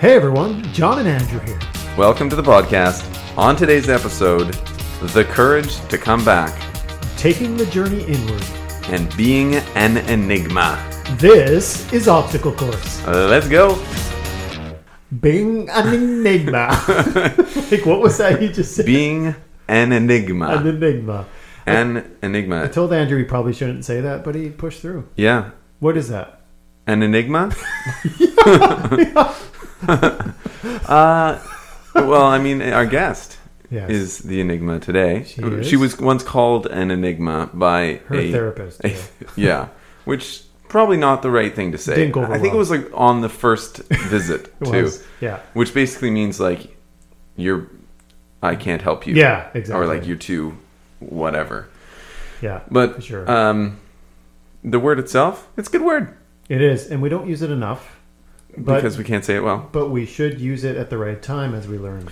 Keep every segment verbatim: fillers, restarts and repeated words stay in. Hey everyone, John and Andrew here. Welcome to the podcast. On today's episode, the courage to come back, taking the journey inward, and being an enigma. This is Obstacle Course. Let's go. Being an enigma. Like, what was that you just said? Being an enigma. An enigma. An I, enigma. I told Andrew he probably shouldn't say that, but he pushed through. Yeah. What is that? An enigma? yeah, yeah. uh, well, I mean, our guest yes. is the enigma today. She, she was once called an enigma by her a, therapist. A, yeah. yeah, which probably not the right thing to say. Didn't go over I think well. It was like on the first visit it too. Was. Yeah, which basically means like you're, I can't help you. Yeah, exactly. Or like you're too whatever. Yeah, but for sure. um, the word itself, it's a good word. It is, and we don't use it enough. But, because we can't say it well. But we should use it at the right time, as we learned.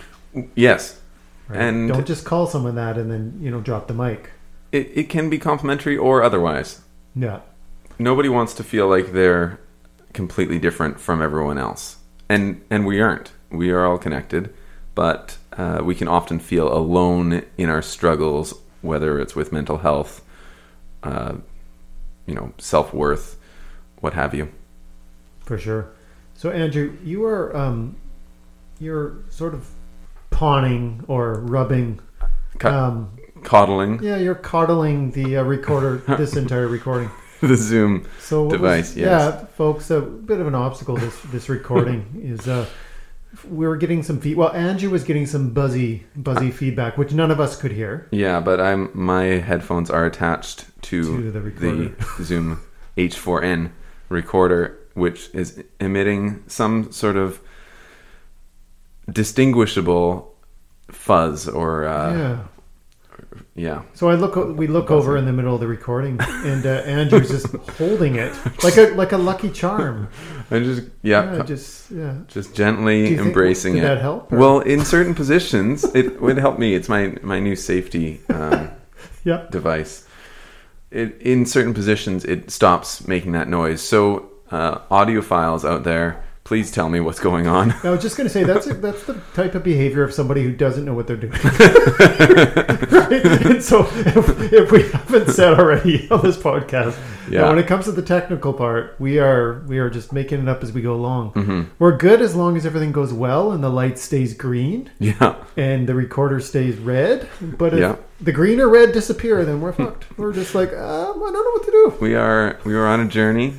Yes. Right? And don't just call someone that and then, you know, drop the mic. It it can be complimentary or otherwise. Yeah. Nobody wants to feel like they're completely different from everyone else. And and we aren't. We are all connected. But uh, we can often feel alone in our struggles, whether it's with mental health, uh, you know, self-worth, what have you. For sure. So, Andrew, you are um, you're sort of pawning or rubbing, um, coddling. Yeah, you're coddling the uh, recorder. This entire recording, the Zoom so device. Was, yes. Yeah, folks, a bit of an obstacle. This this recording is. Uh, we were getting some feedback. Well, Andrew was getting some buzzy buzzy feedback, which none of us could hear. Yeah, but I'm my headphones are attached to, to the, the Zoom H four N recorder, which is emitting some sort of distinguishable fuzz or uh, yeah. yeah. So I look, we look Buzzing. over in the middle of the recording, and uh, Andrew's just holding it like a like a lucky charm, and just yeah, yeah just yeah, just gently embracing think, did it. Did that help? Or? Well, in certain positions, it would help me. It's my my new safety um, yep. device. It in certain positions, it stops making that noise. So. Uh, audiophiles out there, please tell me what's going on. I was just going to say that's a, that's the type of behavior of somebody who doesn't know what they're doing. Right? And so if, if we haven't said already on this podcast, yeah. when it comes to the technical part, we are we are just making it up as we go along. Mm-hmm. We're good as long as everything goes well and the light stays green. Yeah, and the recorder stays red. But if yeah. the green or red disappear, then we're fucked. We're just like um, I don't know what to do. We are we are on a journey.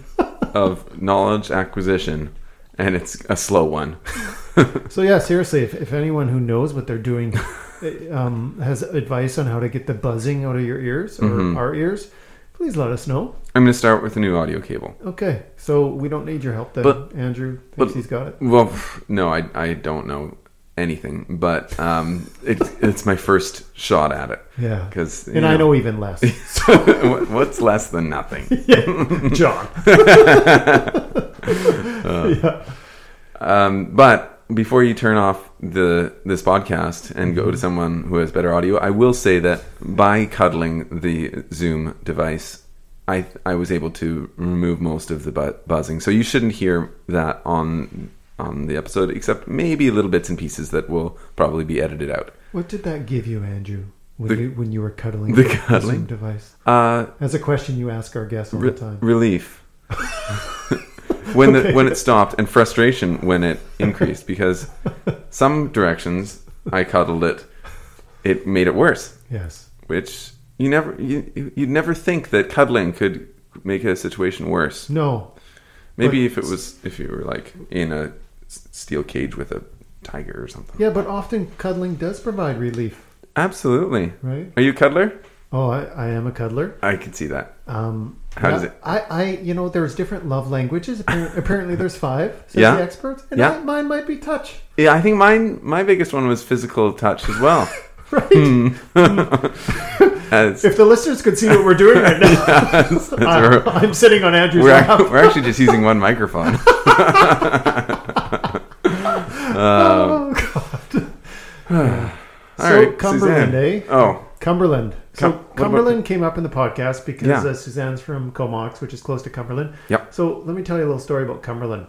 Of knowledge acquisition, and it's a slow one. So yeah, seriously, if, if anyone who knows what they're doing um, has advice on how to get the buzzing out of your ears or mm-hmm. our ears, please let us know. I'm going to start with a new audio cable. Okay, so we don't need your help then. But, Andrew thinks but, he's got it. Well, no, I I don't know anything, but um, it, it's my first shot at it. Yeah, because and know, I know even less. So. What's less than nothing? Yeah. John. uh, yeah. Um, but before you turn off the this podcast and go to someone who has better audio, I will say that by cuddling the Zoom device, I I was able to remove most of the bu- buzzing, so you shouldn't hear that on. on the episode, except maybe little bits and pieces that will probably be edited out. What did that give you, Andrew, when, the, you, when you were cuddling the, the cuddling Zoom device? Uh, That's a question you ask our guests all re- the time. Relief. when okay. the, when it stopped, and frustration when it increased, because some directions I cuddled it, it made it worse. Yes. Which you never you you'd never think that cuddling could make a situation worse. No. Maybe but, if it was if you were like in a steel cage with a tiger or something. Yeah, but often cuddling does provide relief. Absolutely. Right? Are you a cuddler? Oh, I, I am a cuddler. I can see that. Um, How yeah, does it? I, I, you know, there's different love languages. Apparently, apparently there's five. Says yeah. the experts. And yeah. I, mine might be touch. Yeah, I think mine. My biggest one was physical touch as well. Right. Mm. As, if the listeners could see what we're doing right now, yes, I'm, I'm sitting on Andrew's we're lap. Ac- we're actually just using one microphone. um, oh, God. All so, right, Cumberland, Suzanne. eh? Oh. Cumberland. So, Com- Cumberland came up in the podcast because yeah. uh, Suzanne's from Comox, which is close to Cumberland. Yep. So, let me tell you a little story about Cumberland.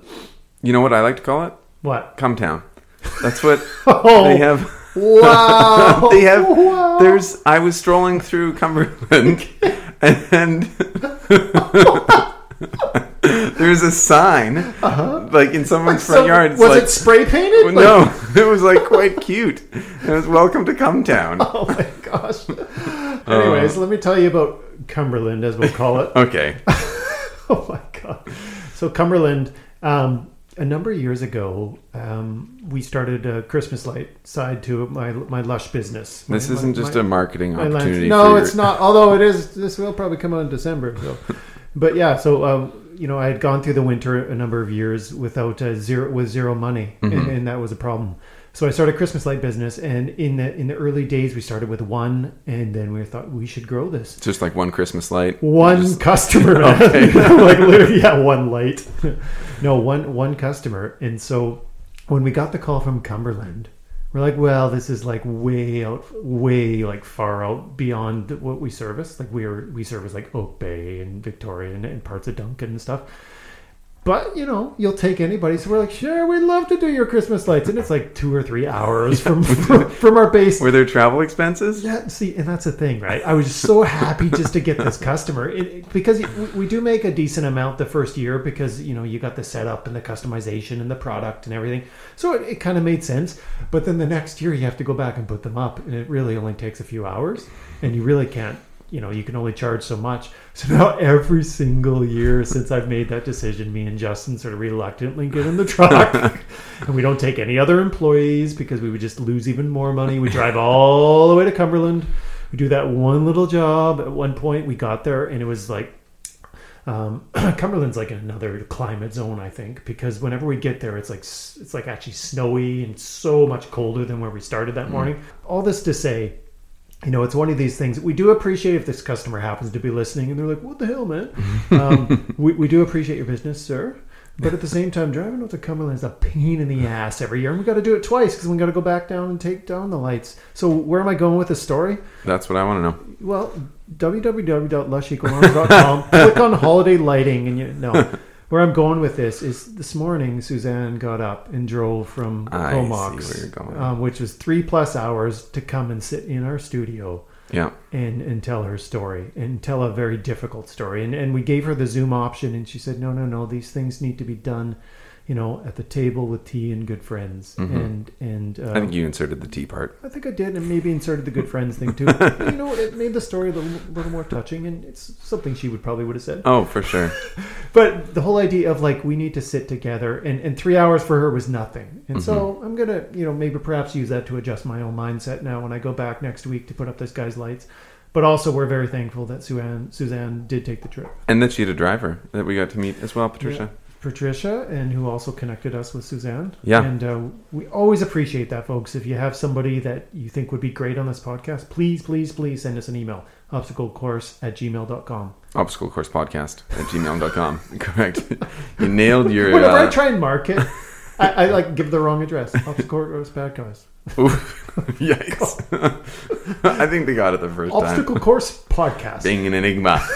You know what I like to call it? What? Cumtown. That's what oh, they have. Wow. They have. Wow. There's. I was strolling through Cumberland, and there's a sign, uh-huh. like in someone's so, front yard. It's was like, it spray painted? No, like... it was like quite cute. It was "Welcome to Cumtown." Oh my gosh. Anyways, uh, let me tell you about Cumberland, as we'll call it. Okay. Oh my god. So Cumberland. Um, A number of years ago, um, we started a Christmas light side to my my Lush business. This my, isn't my, just my, a marketing opportunity. No, for it's your... not. Although it is, this will probably come out in December. So. But yeah, so uh, you know, I had gone through the winter a number of years without uh, zero with zero money, mm-hmm. and, and that was a problem. So I started a Christmas light business, and in the in the early days, we started with one, and then we thought we should grow this. Just like one Christmas light, one just... customer, okay. Like literally, yeah, one light. No, one one customer. And so when we got the call from Cumberland, we're like, well, this is like way out, way like far out beyond what we service. Like we are, we service like Oak Bay and Victoria and, and parts of Duncan and stuff. But, you know, you'll take anybody. So we're like, sure, we'd love to do your Christmas lights. And it's like two or three hours yeah. from, from from our base. Were there travel expenses? Yeah, see, and that's the thing, right? I was so happy just to get this customer. It, because we, we do make a decent amount the first year because, you know, you got the setup and the customization and the product and everything. So it, it kind of made sense. But then the next year you have to go back and put them up. And it really only takes a few hours. And you really can't. You know, you can only charge so much. So now every single year since I've made that decision, me and Justin sort of reluctantly get in the truck. And we don't take any other employees because we would just lose even more money. We drive all the way to Cumberland. We do that one little job. At one point we got there and it was like, um, Cumberland's like another climate zone, I think, because whenever we get there, it's like, it's like actually snowy and so much colder than where we started that morning. Mm. All this to say, you know, it's one of these things. We do appreciate if this customer happens to be listening and they're like, what the hell, man? Um, we, we do appreciate your business, sir. But at the same time, driving up to Cumberland is a pain in the ass every year. And we got to do it twice because we got to go back down and take down the lights. So where am I going with this story? That's what I want to know. Well, w w w dot lush equinox dot com. Click on holiday lighting. And you know, where I'm going with this is this morning, Suzanne got up and drove from Comox, um, which was three plus hours to come and sit in our studio. Yeah, and, and tell her story and tell a very difficult story. And and we gave her the Zoom option and she said, no, no, no, these things need to be done, you know, at the table with tea and good friends. Mm-hmm. And, and um, I think you inserted the tea part. I think I did. And maybe inserted the good friends thing too. But, you know, it made the story a little, little more touching and it's something she would probably would have said. Oh, for sure. But the whole idea of like, we need to sit together and, and three hours for her was nothing. And mm-hmm. so I'm going to, you know, maybe perhaps use that to adjust my own mindset now when I go back next week to put up this guy's lights. But also we're very thankful that Suzanne, Suzanne did take the trip. And that she had a driver that we got to meet as well, Patricia. Yeah. Patricia, and who also connected us with Suzanne. Yeah. And uh, we always appreciate that, folks. If you have somebody that you think would be great on this podcast, please, please, please send us an email. obstacle course at gmail dot com. obstacle course podcast at gmail dot com. Correct. You nailed your... Whenever uh... I try and mark it, I, I like give the wrong address. obstacle course podcast. Ooh, yikes. I think they got it the first Obstacle time. Obstacle Course Podcast. Being an enigma.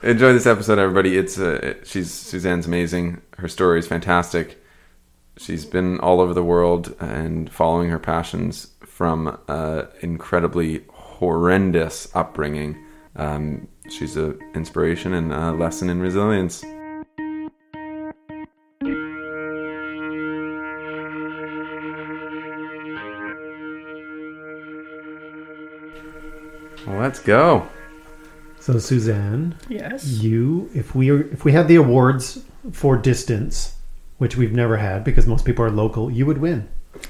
Enjoy this episode, everybody. It's uh, she's Suzanne's amazing. Her story is fantastic. She's been all over the world and following her passions from uh, incredibly horrendous upbringing. Um, she's an inspiration and a lesson in resilience. Well, let's go. So Suzanne, yes, you if we are, if we had the awards for distance, which we've never had because most people are local, you would win.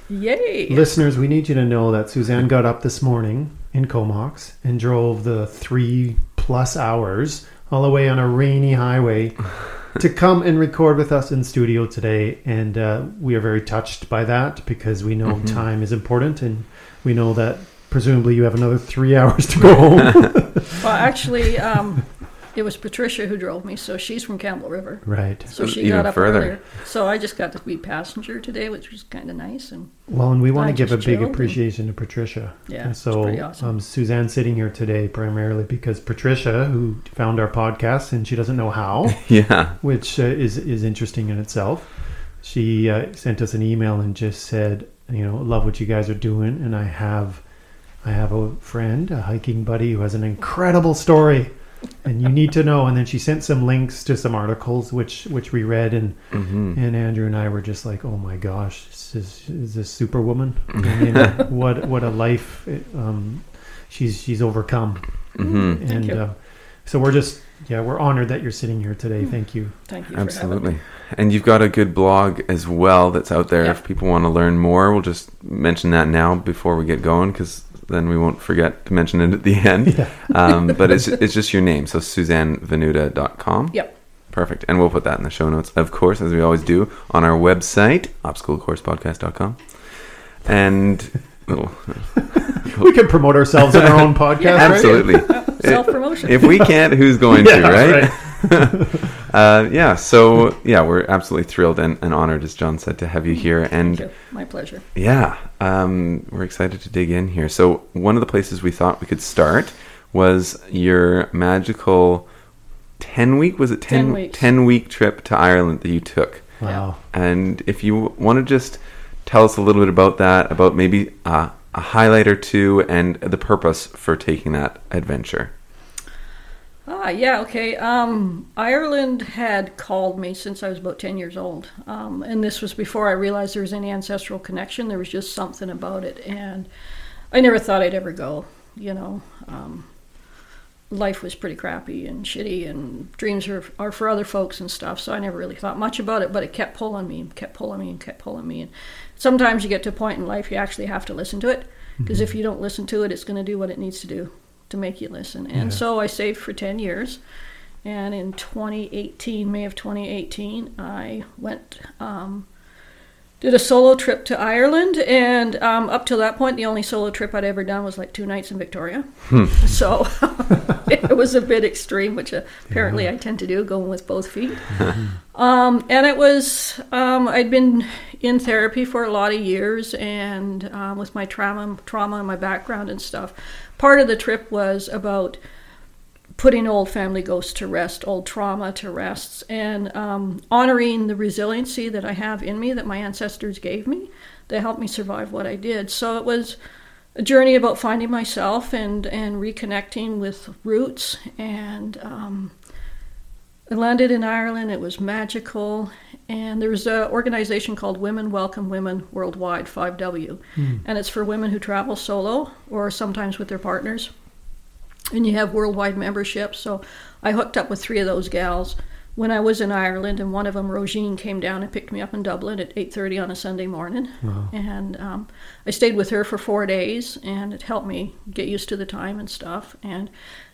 Yay! Listeners, we need you to know that Suzanne got up this morning in Comox and drove the three plus hours all the way on a rainy highway to come and record with us in studio today, and uh, we are very touched by that because we know mm-hmm. time is important, and we know that presumably you have another three hours to go home. Well, actually, um, it was Patricia who drove me, so she's from Campbell River. Right. So she Even got up further. Earlier. So I just got to be passenger today, which was kind of nice. And well, and we want I to give a big appreciation and... to Patricia. Yeah, and so, it's pretty awesome. Um, Suzanne's sitting here today primarily because Patricia, who found our podcast, and she doesn't know how. Yeah. Which uh, is, is interesting in itself. she uh, sent us an email and just said, you know, love what you guys are doing, and I have I have a friend, a hiking buddy, who has an incredible story, and you need to know. And then she sent some links to some articles, which which we read, and mm-hmm. and Andrew and I were just like, oh my gosh, this is, is this superwoman. I mean, what what a life it, um, she's she's overcome. Mm-hmm. And Thank you. Uh, so we're just yeah we're honored that you're sitting here today. Mm. Thank you. Thank you. Absolutely. For and you've got a good blog as well that's out there. Yeah. If people want to learn more, we'll just mention that now before we get going, because then we won't forget to mention it at the end. Yeah. Um, but it's it's just your name. So Suzanne Venuta dot com. Yep. Perfect. And we'll put that in the show notes, of course, as we always do, on our website, Obstacle Course Podcast dot com. And little, little, we can promote ourselves in our own podcast. Yeah, absolutely. Right? Self-promotion. If we can't, who's going yeah, to, right? right. uh, yeah. So, yeah, we're absolutely thrilled and, and honored, as John said, to have you here. And Thank you. My pleasure. Yeah. Um, we're excited to dig in here. So one of the places we thought we could start was your magical ten-week, was it ten, ten-week trip to Ireland that you took. Wow. And if you want to just tell us a little bit about that, about maybe uh, a highlight or two and the purpose for taking that adventure. Ah, yeah, okay. Um, Ireland had called me since I was about ten years old. Um, and this was before I realized there was any ancestral connection. There was just something about it. And I never thought I'd ever go, you know. Um, life was pretty crappy and shitty, and dreams are, are for other folks and stuff. So I never really thought much about it, but it kept pulling me and kept pulling me and kept pulling me. And sometimes you get to a point in life you actually have to listen to it, because mm-hmm. if you don't listen to it, it's going to do what it needs to do to make you listen. And yeah. so I saved for ten years, and in twenty eighteen, May of twenty eighteen, I went, um, did a solo trip to Ireland, and um, up till that point, the only solo trip I'd ever done was like two nights in Victoria. Hmm. So it was a bit extreme, which apparently yeah. I tend to do, going with both feet. Mm-hmm. Um, and it was, um, I'd been in therapy for a lot of years, and um, with my trauma, trauma and my background and stuff. Part of the trip was about putting old family ghosts to rest, old trauma to rest, and um, honoring the resiliency that I have in me that my ancestors gave me. They helped me survive what I did. So it was a journey about finding myself and, and reconnecting with roots. And um, I landed in Ireland. It was magical. And there's an organization called Women Welcome Women Worldwide, five W. Mm. And it's for women who travel solo or sometimes with their partners. And you have worldwide membership. So I hooked up with three of those gals when I was in Ireland. And one of them, Rogine, came down and picked me up in Dublin at eight thirty on a Sunday morning. Wow. And um, I stayed with her for four days. And it helped me get used to the time and stuff. And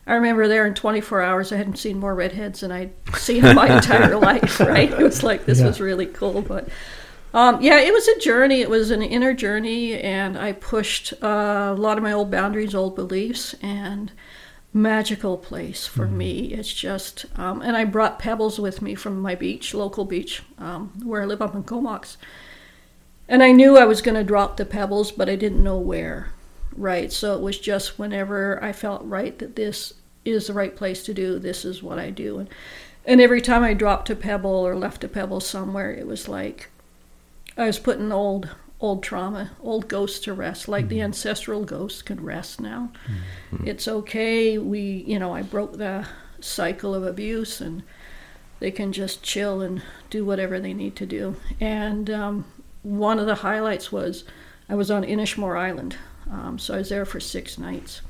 I remember there in twenty-four hours, I hadn't seen more redheads than I'd seen in my entire life, right? It was like, this yeah. was really cool. But um, yeah, it was a journey. It was an inner journey, and I pushed uh, a lot of my old boundaries, old beliefs, and magical place for mm-hmm. me. It's just, um, and I brought pebbles with me from my beach, local beach, um, where I live up in Comox. And I knew I was going to drop the pebbles, but I didn't know where. Right, so it was just whenever I felt right that this is the right place to do, this is what I do. And, and every time I dropped a pebble or left a pebble somewhere, it was like I was putting old old trauma, old ghosts to rest, like mm-hmm. the ancestral ghosts can rest now. Mm-hmm. It's okay, we, you know, I broke the cycle of abuse, and they can just chill and do whatever they need to do. And um, one of the highlights was I was on Inishmore Island. Um, so I was there for six nights.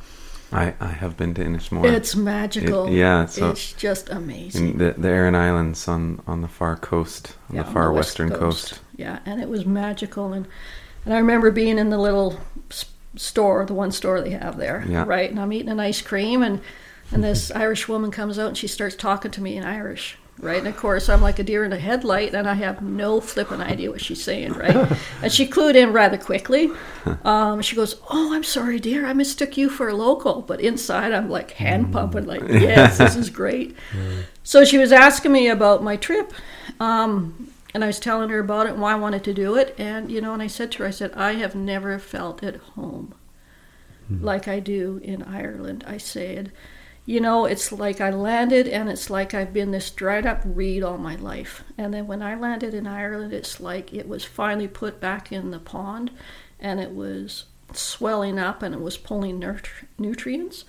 I, I have been to Inishmore. It's magical. It, yeah. So it's just amazing. The, the Aran Islands on, on the far coast, on yeah, the far on the western west coast. coast. Yeah, and it was magical. And, and I remember being in the little store, the one store they have there, yeah. right? And I'm eating an ice cream, and, and this Irish woman comes out, and she starts talking to me in Irish. Right, and of course I'm like a deer in a headlight, and I have no flipping idea what she's saying, right? And she clued in rather quickly. Um, she goes, "Oh, I'm sorry, dear, I mistook you for a local." But inside, I'm like hand pumping, like, "Yes, this is great." So she was asking me about my trip, um, and I was telling her about it and why I wanted to do it, and you know, and I said to her, I said, "I have never felt at home like I do in Ireland." I said, you know, it's like I landed and it's like I've been this dried up reed all my life. And then when I landed in Ireland, it's like it was finally put back in the pond and it was swelling up and it was pulling nut- nutrients.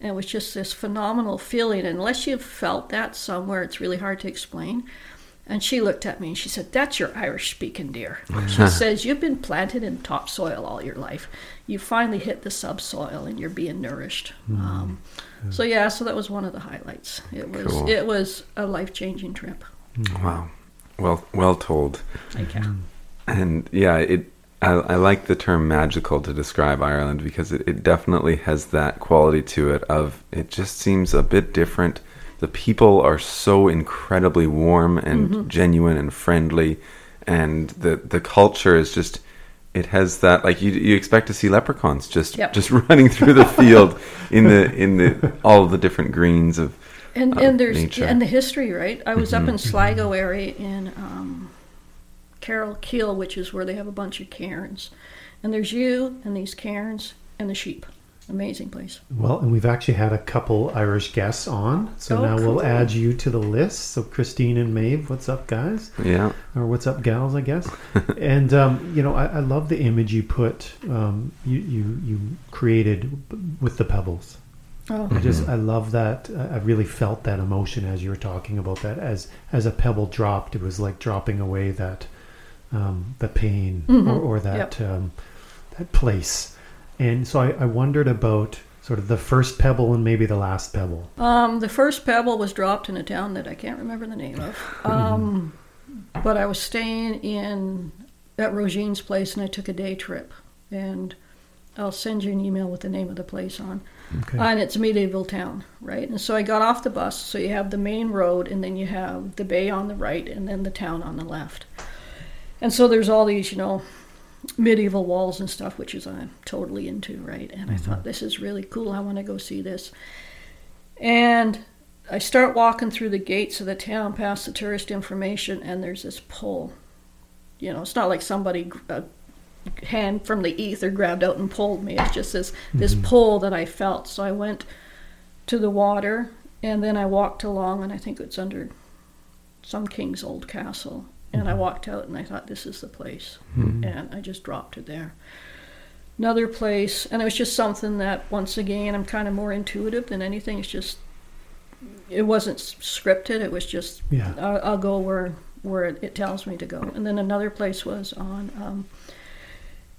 And it was just this phenomenal feeling. Unless you've felt that somewhere, it's really hard to explain. And she looked at me and she said, "That's your Irish speaking, dear." She says, "You've been planted in topsoil all your life. You finally hit the subsoil and you're being nourished." Mm. Um, So yeah, so that was one of the highlights. It was cool. It was a life-changing trip. Wow, well, well told. Thank you. And yeah, it. I, I like the term magical to describe Ireland because it, it definitely has that quality to it. Of it just seems a bit different. The people are so incredibly warm and mm-hmm. genuine and friendly, and the the culture is just. It has that, like, you you expect to see leprechauns just yep. just running through the field in the in the all of the different greens of and uh, and there's nature. And the history, right? I was mm-hmm. up in Sligo area in um, Carrowkeel, which is where they have a bunch of cairns, and there's you and these cairns and the sheep. Amazing place. Well, and we've actually had a couple Irish guests on, so oh, now cool. we'll add you to the list. So Christine and Maeve, what's up, guys? Yeah. Or what's up, gals, I guess. And, um, you know, I, I love the image you put, um, you, you you created with the pebbles. Oh. I just, mm-hmm. I love that. I really felt that emotion as you were talking about that. As as a pebble dropped, it was like dropping away that, um, the pain mm-hmm. or, or that yep. um, that place. And so I, I wondered about sort of the first pebble and maybe the last pebble. Um, the first pebble was dropped in a town that I can't remember the name of. Um, but I was staying in at Rogine's place and I took a day trip. And I'll send you an email with the name of the place on. Okay. Uh, and it's a medieval town, right? And so I got off the bus. So you have the main road and then you have the bay on the right and then the town on the left. And so there's all these, you know, medieval walls and stuff, which is I'm totally into, right? And mm-hmm. I thought, this is really cool. I want to go see this. And I start walking through the gates of the town, past the tourist information, and there's this pull. You know, it's not like somebody, a hand from the ether grabbed out and pulled me. It's just this, mm-hmm. this pull that I felt. So I went to the water, and then I walked along, and I think it's under some king's old castle. And I walked out and I thought, this is the place. Mm-hmm. And I just dropped it there. Another place, and it was just something that, once again, I'm kind of more intuitive than anything. It's just, it wasn't scripted. It was just, yeah. I'll, I'll go where where it, it tells me to go. And then another place was on um,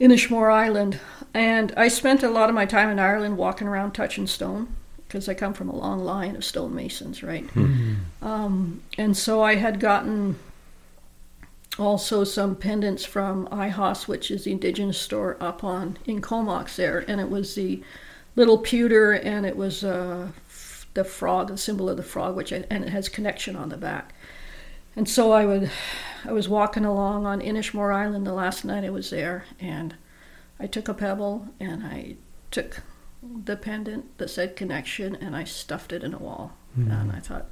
Inishmore Island. And I spent a lot of my time in Ireland walking around touching stone, because I come from a long line of stonemasons, right? Mm-hmm. Um, and so I had gotten... also some pendants from I H A S, which is the indigenous store up on in Comox there, and it was the little pewter, and it was uh, f- the frog, the symbol of the frog, which I, and it has connection on the back. And so I would, I was walking along on Inishmore Island the last night I was there, and I took a pebble and I took the pendant that said connection, and I stuffed it in a wall, mm-hmm. and I thought,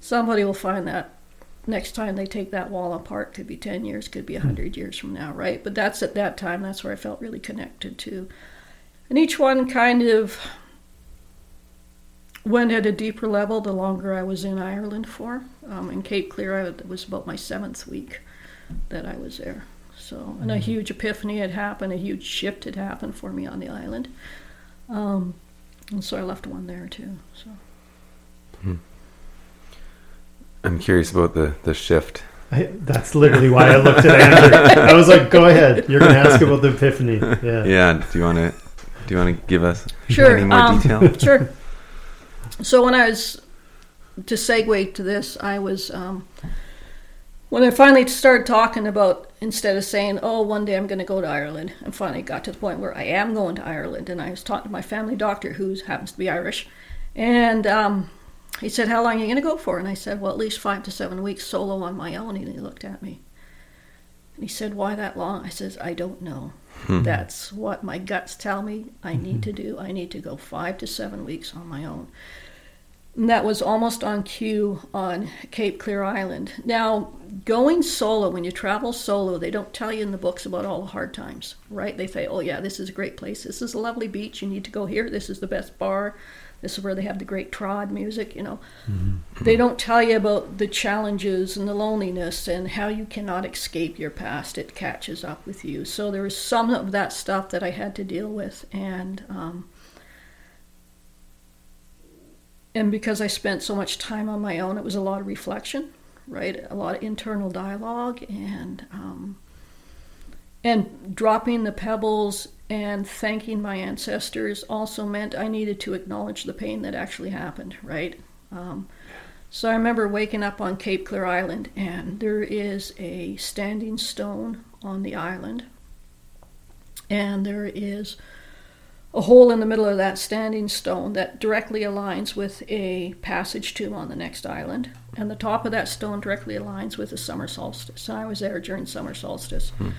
somebody will find that. Next time they take that wall apart, could be ten years, could be one hundred years from now, right? But that's at that time, that's where I felt really connected to. And each one kind of went at a deeper level the longer I was in Ireland for. Um, in Cape Clear, I, it was about my seventh week that I was there. So, and a huge epiphany had happened, a huge shift had happened for me on the island. Um, and so I left one there too, so. Hmm. I'm curious about the, the shift. I, that's literally why I looked at Andrew. I was like, go ahead. You're going to ask about the epiphany. Yeah. Yeah. Do you want to do you want to give us sure. any more um, detail? Sure. So when I was, to segue to this, I was, um, when I finally started talking about, instead of saying, oh, one day I'm going to go to Ireland, and finally got to the point where I am going to Ireland, and I was talking to my family doctor, who happens to be Irish, and... Um, He said, how long are you going to go for? And I said, well, at least five to seven weeks solo on my own. And he looked at me. And he said, why that long? I says, I don't know. Hmm. That's what my guts tell me I need to do. I need to go five to seven weeks on my own. And that was almost on cue on Cape Clear Island. Now, going solo, when you travel solo, they don't tell you in the books about all the hard times, right? They say, oh yeah, this is a great place. This is a lovely beach. You need to go here. This is the best bar. This is where they have the great trad music, you know. Mm-hmm. They don't tell you about the challenges and the loneliness and how you cannot escape your past. It catches up with you. So there was some of that stuff that I had to deal with. And, um, And because I spent so much time on my own, it was a lot of reflection, right? A lot of internal dialogue and um, and dropping the pebbles and thanking my ancestors also meant I needed to acknowledge the pain that actually happened, right? Um, so I remember waking up on Cape Clear Island, and there is a standing stone on the island, and there is a hole in the middle of that standing stone that directly aligns with a passage tomb on the next island. And the top of that stone directly aligns with the summer solstice. And I was there during summer solstice. Hmm.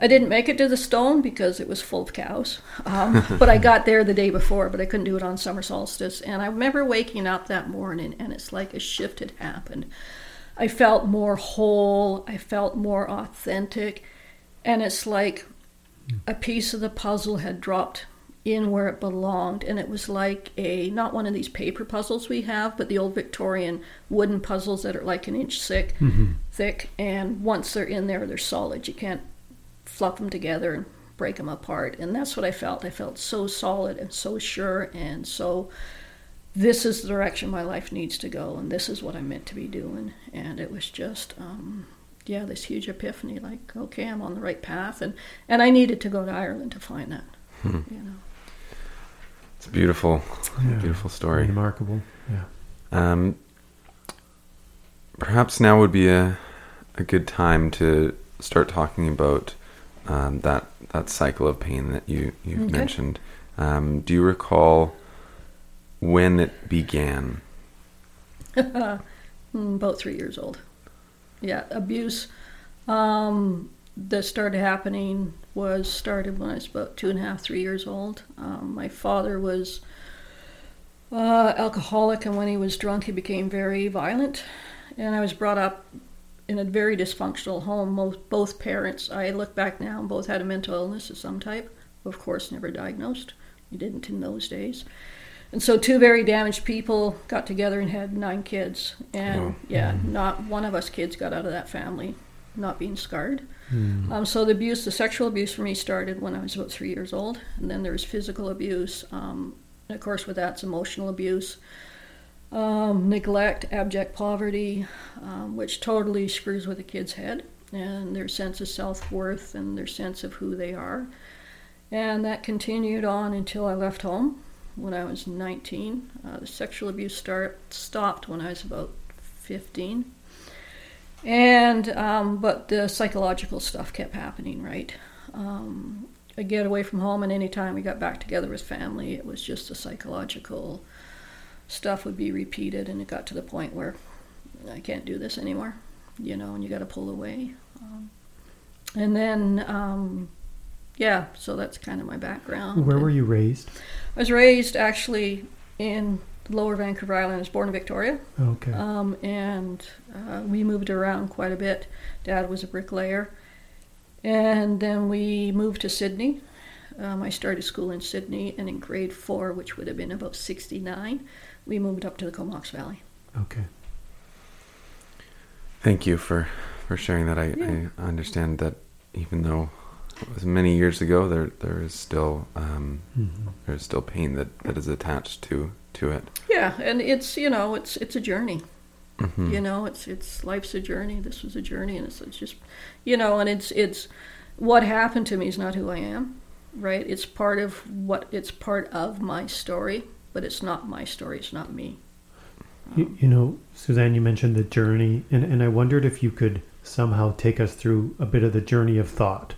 I didn't make it to the stone because it was full of cows. Um, but I got there the day before, but I couldn't do it on summer solstice. And I remember waking up that morning, and it's like a shift had happened. I felt more whole. I felt more authentic. And it's like a piece of the puzzle had dropped in where it belonged, and it was like a, not one of these paper puzzles we have, but the old Victorian wooden puzzles that are like an inch thick, mm-hmm. thick, and once they're in there, they're solid. You can't fluff them together and break them apart, and that's what I felt. I felt so solid and so sure, and so this is the direction my life needs to go, and this is what I'm meant to be doing, and it was just, um, yeah, this huge epiphany, like, okay, I'm on the right path, and, and I needed to go to Ireland to find that, hmm. you know. It's a beautiful, yeah. beautiful story. Remarkable, yeah. Um, perhaps now would be a a good time to start talking about um, that that cycle of pain that you you've okay. mentioned. Um, do you recall when it began? About three years old. Yeah, abuse um, that started happening. was started when I was about two and a half, three years old. Um, my father was uh, alcoholic, and when he was drunk, he became very violent. And I was brought up in a very dysfunctional home. Most, both parents, I look back now, both had a mental illness of some type. Of course, never diagnosed. You didn't in those days. And so two very damaged people got together and had nine kids. And oh. yeah, mm-hmm. not one of us kids got out of that family not being scarred. Mm. Um, so the abuse, the sexual abuse for me started when I was about three years old. And then there was physical abuse. Um, and of course, with that's emotional abuse, um, neglect, abject poverty, um, which totally screws with a kid's head and their sense of self-worth and their sense of who they are. And that continued on until I left home when I was nineteen. Uh, the sexual abuse start, stopped when I was about fifteen. And, um, but the psychological stuff kept happening, right? Um, I get away from home, and any time we got back together with family, it was just the psychological stuff would be repeated, and it got to the point where I can't do this anymore, you know, and you got to pull away. Um, and then, um, yeah, so that's kind of my background. Where and were you raised? I was raised actually in Lower Vancouver Island. I was born in Victoria. Okay. Um, and uh, we moved around quite a bit. Dad was a bricklayer. And then we moved to Sydney. Um, I started school in Sydney, and in grade four, which would have been about sixty-nine, we moved up to the Comox Valley. Okay. Thank you for, for sharing that. I, yeah. I understand that even though it was many years ago, there there is still um, mm-hmm. there is still pain that, that is attached to to it. Yeah, and it's, you know, it's it's a journey. Mm-hmm. You know, it's it's life's a journey. This was a journey, and it's, it's just, you know, and it's it's what happened to me is not who I am, right? It's part of what it's part of my story, but it's not my story. It's not me. Um, you, you know, Suzanne, you mentioned the journey, and, and I wondered if you could somehow take us through a bit of the journey of thought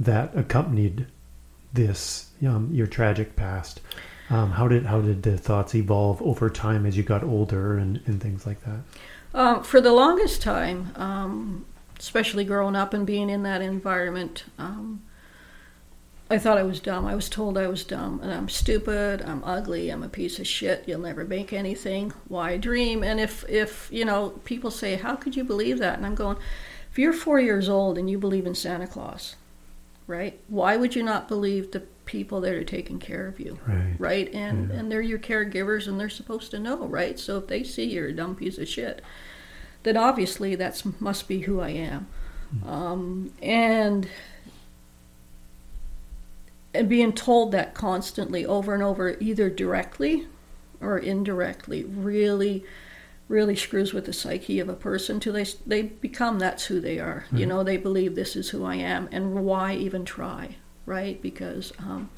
that accompanied this, um, your tragic past. Um, how did how did the thoughts evolve over time as you got older and, and things like that? Uh, for the longest time, um, especially growing up and being in that environment, um, I thought I was dumb. I was told I was dumb, and I'm stupid, I'm ugly, I'm a piece of shit, you'll never make anything, why dream? And if, if you know, people say, how could you believe that? And I'm going, if you're four years old and you believe in Santa Claus, right, why would you not believe the people that are taking care of you, right? right? And yeah. and they're your caregivers, and they're supposed to know, right? So if they see you're a dumb piece of shit, then obviously that's must be who I am. Mm-hmm. Um, and... And being told that constantly over and over, either directly or indirectly, really, really screws with the psyche of a person till they they become that's who they are. Mm. You know, they believe this is who I am, and why even try, right? Because, um,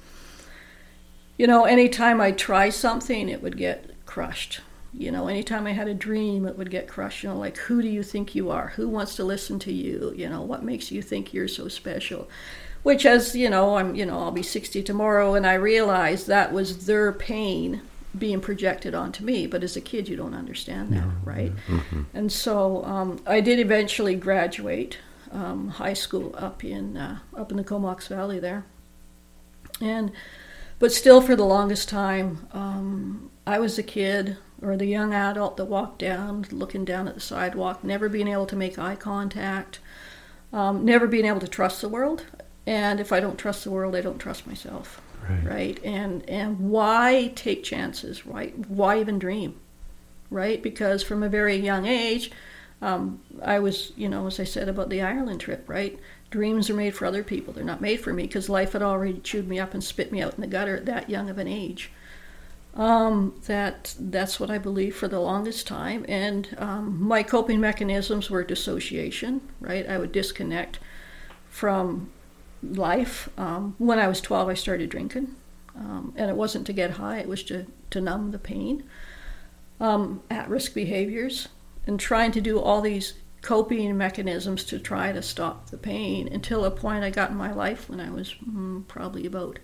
you know, anytime I try something, it would get crushed. You know, anytime I had a dream, it would get crushed. You know, like, who do you think you are? Who wants to listen to you? You know, what makes you think you're so special? Which, as you know, I'm you know I'll be sixty tomorrow, and I realize that was their pain being projected onto me. But as a kid, you don't understand that, no, right? Yeah. Mm-hmm. And so um, I did eventually graduate um, high school up in uh, up in the Comox Valley there, and but still for the longest time, um, I was the kid or the young adult that walked down, looking down at the sidewalk, never being able to make eye contact, um, never being able to trust the world. And if I don't trust the world, I don't trust myself, right? right? And and why take chances, right? Why even dream, right? Because from a very young age, um, I was, you know, as I said about the Ireland trip, right? Dreams are made for other people. They're not made for me, because life had already chewed me up and spit me out in the gutter at that young of an age. Um, that that's what I believed for the longest time. And um, my coping mechanisms were dissociation, right? I would disconnect from... life. Um, when I was twelve, I started drinking, um, and it wasn't to get high, it was to, to numb the pain. Um, at-risk behaviors, and trying to do all these coping mechanisms to try to stop the pain, until a point I got in my life when I was mm, probably about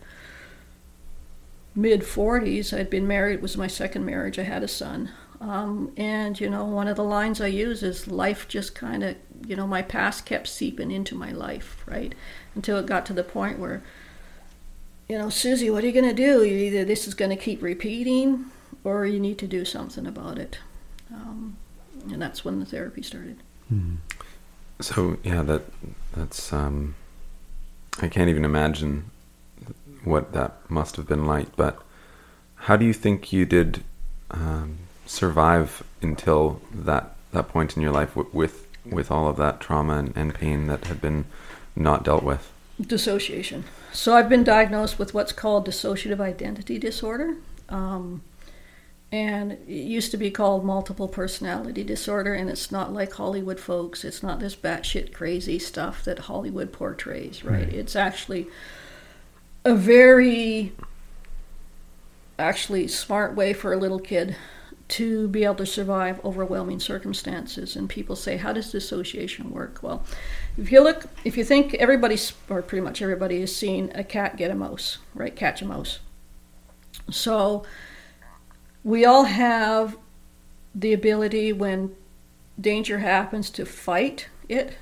mid-forties. I'd been married, it was my second marriage, I had a son. Um, and, you know, one of the lines I use is life just kind of, you know, my past kept seeping into my life, right? Until it got to the point where, you know, Susie, what are you going to do? You either this is going to keep repeating, or you need to do something about it. Um, and that's when the therapy started. Hmm. So, yeah, that that's, um, I can't even imagine what that must have been like, but how do you think you did... Um, survive until that that point in your life w- with with all of that trauma and, and pain that had been not dealt with? Dissociation. So I've been diagnosed with what's called dissociative identity disorder, um, and it used to be called multiple personality disorder, and it's not like Hollywood folks. It's not this batshit crazy stuff that Hollywood portrays, right? right. It's actually a very actually smart way for a little kid to be able to survive overwhelming circumstances. And people say, how does dissociation work? Well, if you look, if you think everybody's, or pretty much everybody has seen a cat get a mouse, right? Catch a mouse. So we all have the ability when danger happens to fight it,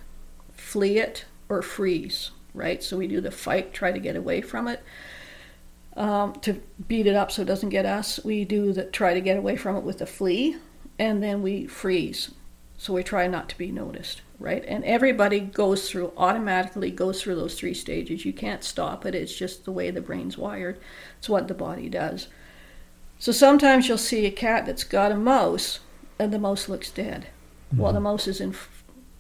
flee it, or freeze, right? So we do the fight, try to get away from it. Um, to beat it up so it doesn't get us. We do the, try to get away from it with a flee, and then we freeze. So we try not to be noticed, right? And everybody goes through, automatically goes through those three stages. You can't stop it. It's just the way the brain's wired. It's what the body does. So sometimes you'll see a cat that's got a mouse, and the mouse looks dead. Mm-hmm. Well, the mouse is in,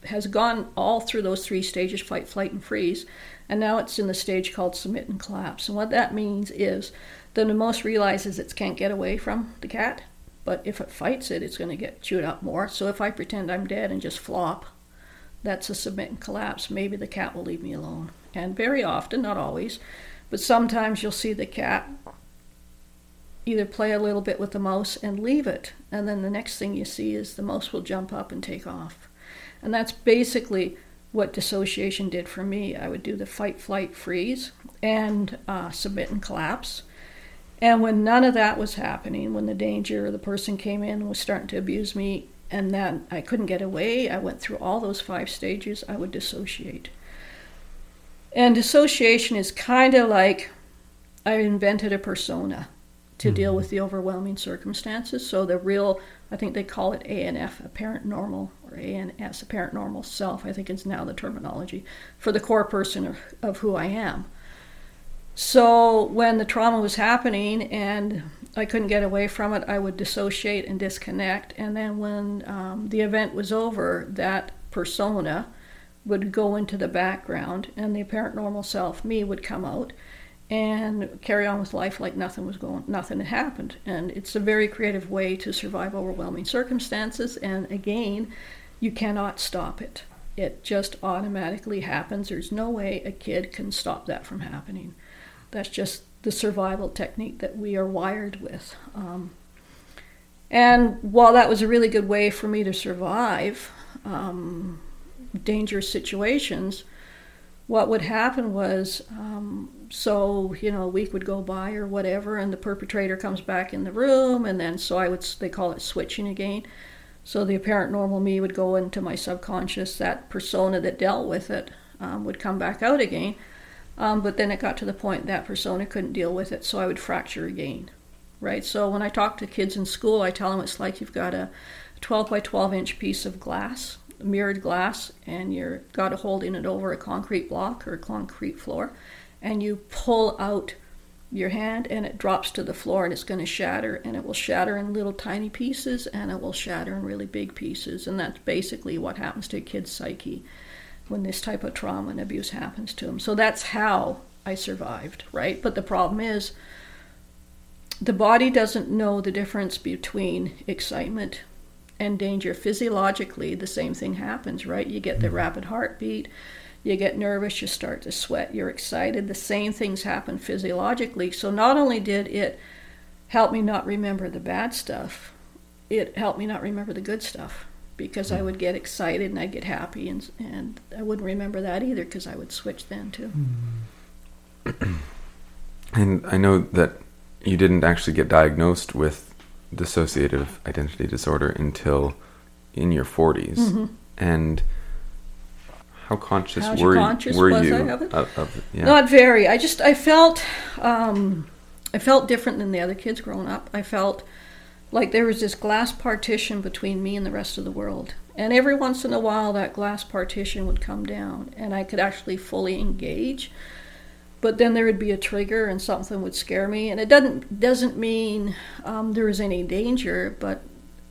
has gone all through those three stages, fight, flight, and freeze. And now it's in the stage called submit and collapse. And what that means is that the mouse realizes it can't get away from the cat, but if it fights it, it's going to get chewed up more. So if I pretend I'm dead and just flop, that's a submit and collapse. Maybe the cat will leave me alone. And very often, not always, but sometimes you'll see the cat either play a little bit with the mouse and leave it. And then the next thing you see is the mouse will jump up and take off. And that's basically what dissociation did for me. I would do the fight, flight, freeze, and uh, submit and collapse. And when none of that was happening, when the danger or the person came in and was starting to abuse me, and then I couldn't get away, I went through all those five stages, I would dissociate. And dissociation is kind of like I invented a persona to mm-hmm. deal with the overwhelming circumstances. So the real, I think they call it A N F, apparent normal, or A N S, apparent normal self, I think is now the terminology, for the core person of, of who I am. So when the trauma was happening and I couldn't get away from it, I would dissociate and disconnect. And then when um, the event was over, that persona would go into the background and the apparent normal self, me, would come out and carry on with life like nothing was going, nothing had happened. And it's a very creative way to survive overwhelming circumstances. And again, you cannot stop it. It just automatically happens. There's no way a kid can stop that from happening. That's just the survival technique that we are wired with. Um, and while that was a really good way for me to survive um, dangerous situations, what would happen was, um, so, you know, a week would go by or whatever, and the perpetrator comes back in the room, and then so I would, they call it switching again. So the apparent normal me would go into my subconscious, that persona that dealt with it um, would come back out again. Um, but then it got to the point that persona couldn't deal with it, so I would fracture again, right? So when I talk to kids in school, I tell them it's like you've got a twelve by twelve inch piece of glass, mirrored glass, and you've got to hold it over a concrete block or a concrete floor, and you pull out your hand and it drops to the floor and it's going to shatter, and it will shatter in little tiny pieces and it will shatter in really big pieces. And that's basically what happens to a kid's psyche when this type of trauma and abuse happens to them. So that's how I survived, right? But the problem is the body doesn't know the difference between excitement and danger. Physiologically, the same thing happens, right? You get the rapid heartbeat, you get nervous, you start to sweat, you're excited. The same things happen physiologically. So not only did it help me not remember the bad stuff, it helped me not remember the good stuff, because I would get excited and I'd get happy, and and I wouldn't remember that either because I would switch then too. And I know that you didn't actually get diagnosed with dissociative identity disorder until in your forties. Mm-hmm. And how conscious how were conscious you, were was you I of it? Of, of, yeah. Not very. I just, I felt, um, I felt different than the other kids growing up. I felt like there was this glass partition between me and the rest of the world. And every once in a while, that glass partition would come down and I could actually fully engage. But then there would be a trigger and something would scare me. And it doesn't doesn't mean um, there was any danger, but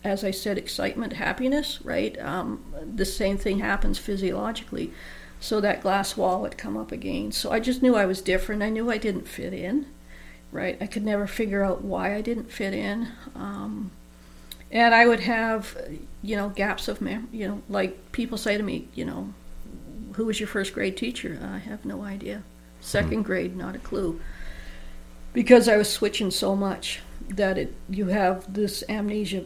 as I said, excitement, happiness, right? Um, the same thing happens physiologically. So that glass wall would come up again. So I just knew I was different. I knew I didn't fit in. Right, I could never figure out why I didn't fit in, um, and I would have, you know, gaps of memory. You know, like people say to me, you know, who was your first grade teacher? I have no idea. Second grade, not a clue, because I was switching so much that it you have this amnesia,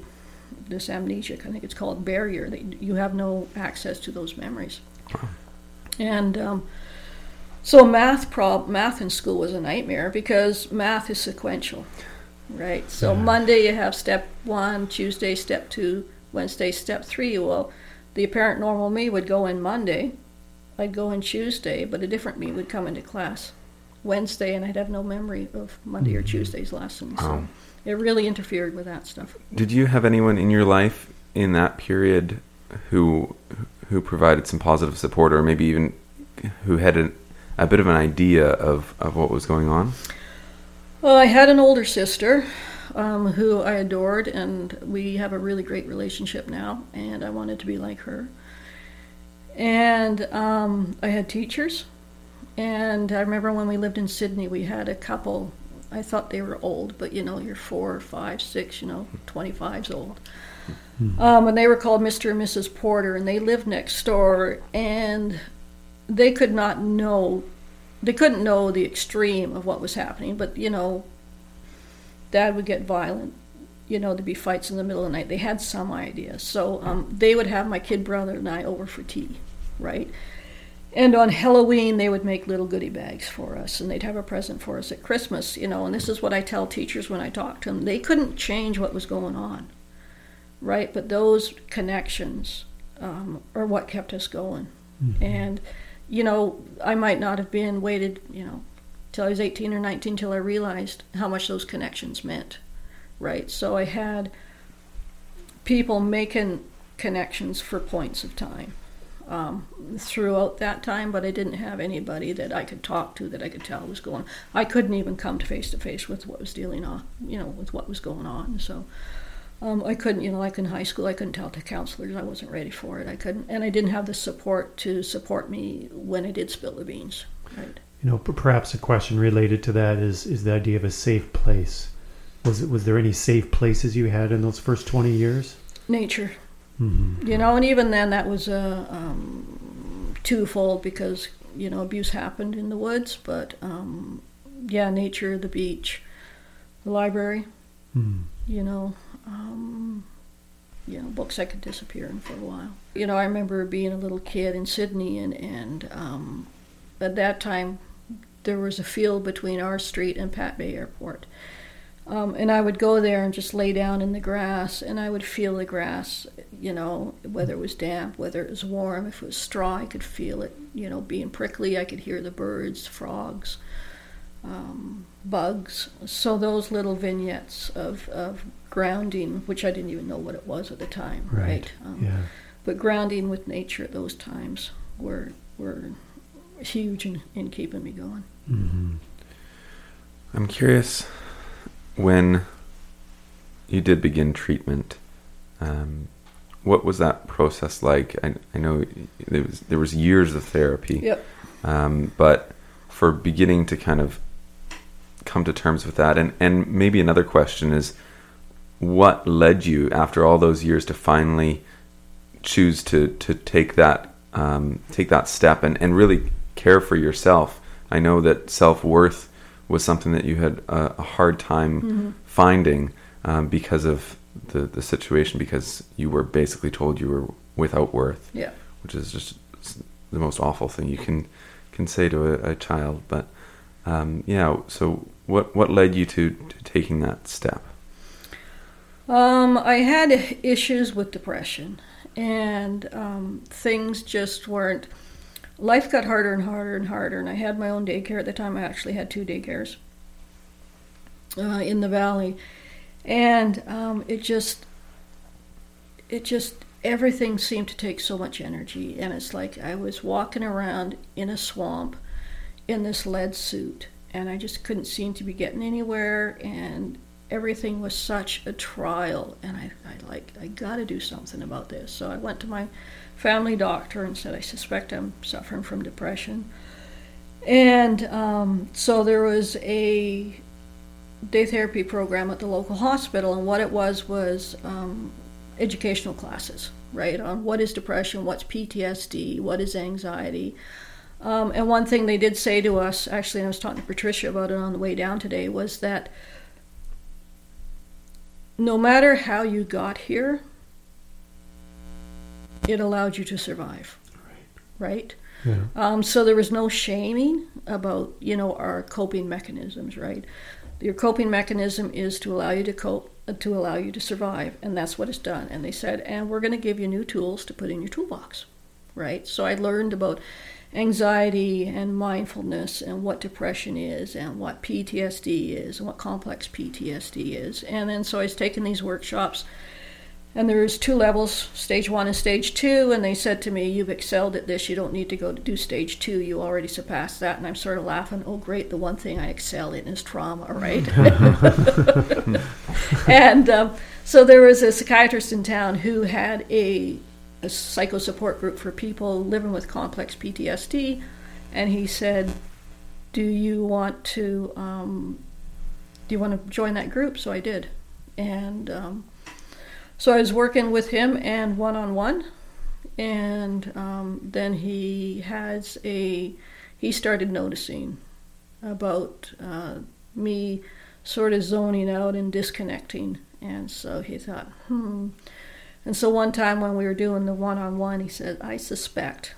this amnesic, I think it's called, barrier, that you have no access to those memories, and. Um, So math prob math in school was a nightmare because math is sequential, right? So yeah. Monday you have step one, Tuesday step two, Wednesday step three. Well, the apparent normal me would go in Monday, I'd go in Tuesday, but a different me would come into class Wednesday, and I'd have no memory of Monday or Tuesday's lesson. So oh. It really interfered with that stuff. Did you have anyone in your life in that period who who provided some positive support, or maybe even who had an a bit of an idea of, of what was going on? Well, I had an older sister um, who I adored, and we have a really great relationship now, and I wanted to be like her. And um, I had teachers, and I remember when we lived in Sydney, we had a couple. I thought they were old, but you know, you're four, five, six, you know, twenty-five's old. Mm-hmm. Um, and they were called Mister and Missus Porter, and they lived next door, and they could not know, they couldn't know the extreme of what was happening, but, you know, Dad would get violent, you know, there'd be fights in the middle of the night. They had some idea. So um, they would have my kid brother and I over for tea, right? And on Halloween, they would make little goodie bags for us, and they'd have a present for us at Christmas, you know, and this is what I tell teachers when I talk to them. They couldn't change what was going on, right? But those connections um, are what kept us going. Mm-hmm. And you know, I might not have been waited, you know, till I was eighteen or nineteen till I realized how much those connections meant, right? So I had people making connections for points of time um, throughout that time, but I didn't have anybody that I could talk to that I could tell was going on. I couldn't even come to face to face with what was dealing on, you know, with what was going on. So um, I couldn't, you know, like in high school, I couldn't tell to counselors. I wasn't ready for it. I couldn't, and I didn't have the support to support me when I did spill the beans, right? You know, perhaps a question related to that is is the idea of a safe place. Was it, was there any safe places you had in those first twenty years? Nature. Mm-hmm. You know, and even then that was a uh, um, twofold because, you know, abuse happened in the woods. But, um, yeah, nature, the beach, the library, mm-hmm. you know, um, you know, books I could disappear in for a while. You know, I remember being a little kid in Sydney, and, and um, at that time there was a field between our street and Pat Bay Airport. Um, and I would go there and just lay down in the grass, and I would feel the grass, you know, whether it was damp, whether it was warm. If it was straw, I could feel it, you know, being prickly. I could hear the birds, frogs, um, bugs. So those little vignettes of, of grounding, which I didn't even know what it was at the time, right? right? Um, yeah. But grounding with nature at those times were were huge in, in keeping me going. Mm-hmm. I'm curious... When you did begin treatment, um, what was that process like? I, I know there was there was years of therapy, yep. um, but for beginning to kind of come to terms with that, and, and maybe another question is, what led you after all those years to finally choose to to take that um, take that step and, and really care for yourself? I know that self-worth was something that you had a, a hard time mm-hmm. finding um, because of the, the situation, because you were basically told you were without worth, yeah. which is just the most awful thing you can can say to a, a child. But um, yeah, so what what led you to, to taking that step? Um, I had issues with depression, and um, things just weren't... Life got harder and harder and harder, and I had my own daycare at the time. I actually had two daycares uh, in the valley, and um, it just, it just, everything seemed to take so much energy, and it's like I was walking around in a swamp in this lead suit, and I just couldn't seem to be getting anywhere, and everything was such a trial, and I, I like, I gotta do something about this. So I went to my family doctor and said, I suspect I'm suffering from depression. And um, so there was a day therapy program at the local hospital, and what it was was um, educational classes, right, on what is depression, what's P T S D, what is anxiety. Um, and one thing they did say to us, actually, and I was talking to Patricia about it on the way down today, was that no matter how you got here, it allowed you to survive, right? Yeah. Um, so there was no shaming about, you know, our coping mechanisms, right? Your coping mechanism is to allow you to cope, to allow you to survive, and that's what it's done. And they said, and we're going to give you new tools to put in your toolbox, right? So I learned about anxiety and mindfulness and what depression is and what P T S D is and what complex P T S D is. And then so I was taking these workshops, and there's two levels, stage one and stage two, and they said to me, you've excelled at this, you don't need to go to do stage two, you already surpassed that. And I'm sort of laughing, oh great, the one thing I excel in is trauma, right? And um, so there was a psychiatrist in town who had a, a psycho support group for people living with complex P T S D, and he said, do you want to, um, do you want to join that group? So I did. And... Um, So I was working with him and one-on-one, and um, then he has a, he started noticing about uh, me sort of zoning out and disconnecting, and so he thought, hmm. And so one time when we were doing the one-on-one, he said, I suspect,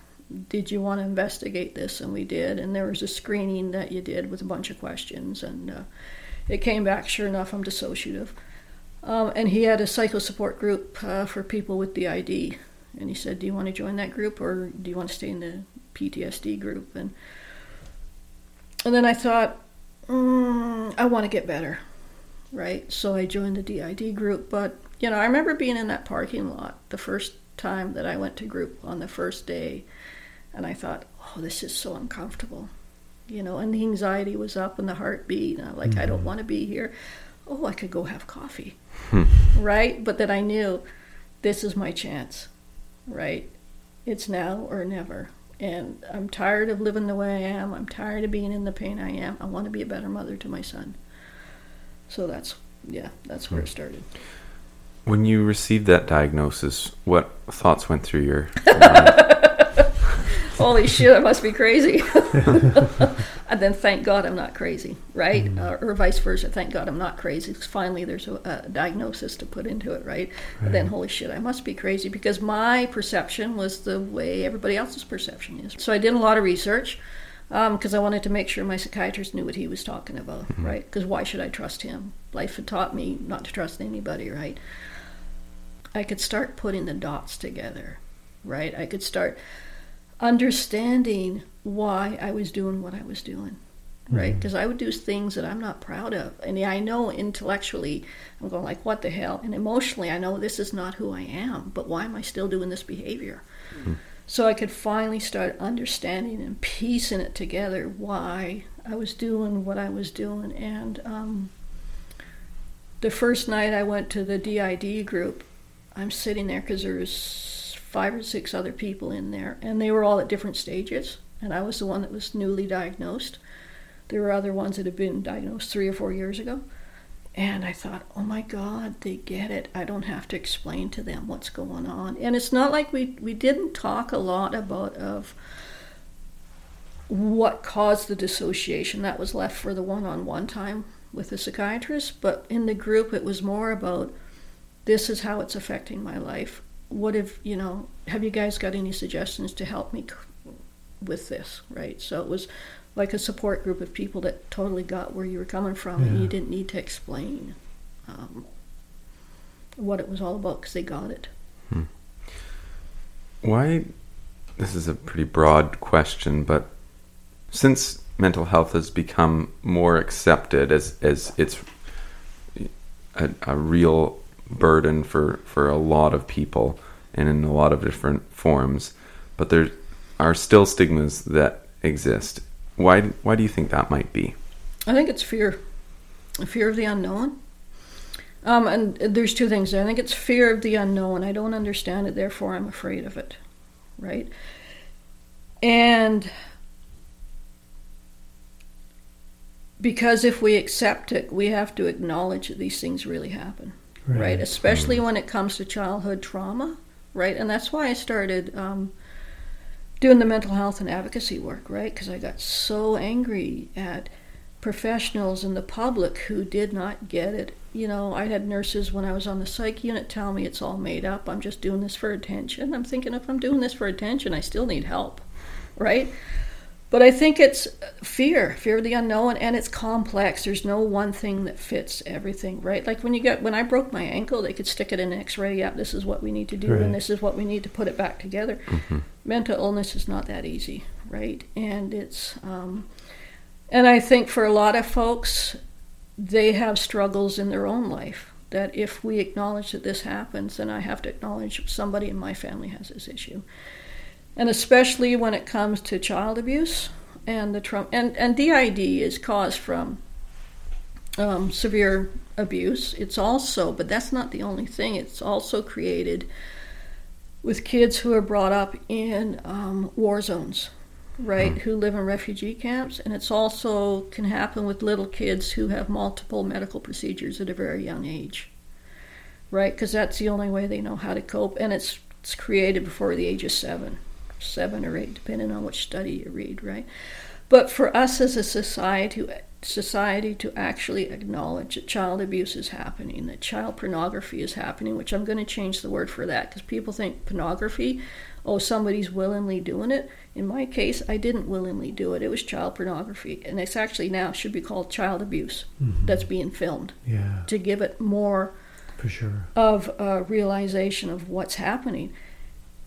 did you want to investigate this? And we did, and there was a screening that you did with a bunch of questions, and uh, it came back, sure enough, I'm dissociative. Um, and he had a psycho support group uh, for people with D I D. And he said, do you want to join that group, or do you want to stay in the P T S D group. And and then I thought, mm, I want to get better, right? So I joined the D I D group. But, you know, I remember being in that parking lot the first time that I went to group on the first day, and I thought, oh, this is so uncomfortable, you know, and the anxiety was up and the heartbeat, and I'm like, mm-hmm. I don't want to be here. Oh, I could go have coffee, right? But then I knew this is my chance, right? It's now or never. And I'm tired of living the way I am. I'm tired of being in the pain I am. I want to be a better mother to my son. So that's, yeah, that's where it started. When you received that diagnosis, what thoughts went through your mind? Holy shit, I must be crazy. And then thank God I'm not crazy, right? Mm. Uh, or vice versa, thank God I'm not crazy. Finally, there's a, a diagnosis to put into it, right? But then, holy shit, I must be crazy, because my perception was the way everybody else's perception is. So I did a lot of research because um, I wanted to make sure my psychiatrist knew what he was talking about, mm-hmm. right? Because why should I trust him? Life had taught me not to trust anybody, right? I could start putting the dots together, right? I could start understanding why I was doing what I was doing, right? Because mm-hmm. I would do things that I'm not proud of. And I know intellectually, I'm going like, what the hell? And emotionally, I know this is not who I am, but why am I still doing this behavior? Mm-hmm. So I could finally start understanding and piecing it together why I was doing what I was doing. And um, the first night I went to the D I D group, I'm sitting there because there was five or six other people in there, and they were all at different stages. And I was the one that was newly diagnosed. There were other ones that had been diagnosed three or four years ago. And I thought, oh my God, they get it. I don't have to explain to them what's going on. And it's not like we, we didn't talk a lot about of what caused the dissociation. That was left for the one-on-one time with the psychiatrist. But in the group, it was more about, this is how it's affecting my life. What if, you know, have you guys got any suggestions to help me with this, right? So it was like a support group of people that totally got where you were coming from, yeah. and you didn't need to explain um, what it was all about, because they got it. Hmm. Why, this is a pretty broad question, but since mental health has become more accepted as, as it's a, a real burden for, for a lot of people and in a lot of different forms, but there are still stigmas that exist. Why why do you think that might be? I think it's fear. Fear of the unknown. Um, and there's two things there. I think it's fear of the unknown. I don't understand it, therefore I'm afraid of it, right? And because if we accept it, we have to acknowledge that these things really happen, right? right? Especially mm. when it comes to childhood trauma, right? And that's why I started... Um, doing the mental health and advocacy work, right? Because I got so angry at professionals and the public who did not get it. You know, I had nurses when I was on the psych unit tell me it's all made up. I'm just doing this for attention. I'm thinking, if I'm doing this for attention, I still need help, right? But I think it's fear, fear of the unknown, and it's complex. There's no one thing that fits everything, right? Like when you get, when I broke my ankle, they could stick it in an x-ray. Yep, this is what we need to do, right. And this is what we need to put it back together. Mm-hmm. Mental illness is not that easy, right? And it's, um, and I think for a lot of folks, they have struggles in their own life that if we acknowledge that this happens, then I have to acknowledge somebody in my family has this issue. And especially when it comes to child abuse and the trauma, and, and D I D is caused from um, severe abuse. It's also, but that's not the only thing. It's also created with kids who are brought up in um, war zones, right, who live in refugee camps. And it's also can happen with little kids who have multiple medical procedures at a very young age, right, because that's the only way they know how to cope. And it's, it's created before the age of seven, seven or eight, depending on which study you read, right? But for us as a society, society to actually acknowledge that child abuse is happening, that child pornography is happening, which I'm going to change the word for that, because people think pornography, oh, somebody's willingly doing it. In my case, I didn't willingly do it. It was child pornography. And it's actually now should be called child abuse mm-hmm. that's being filmed yeah. to give it more for sure. of a realization of what's happening.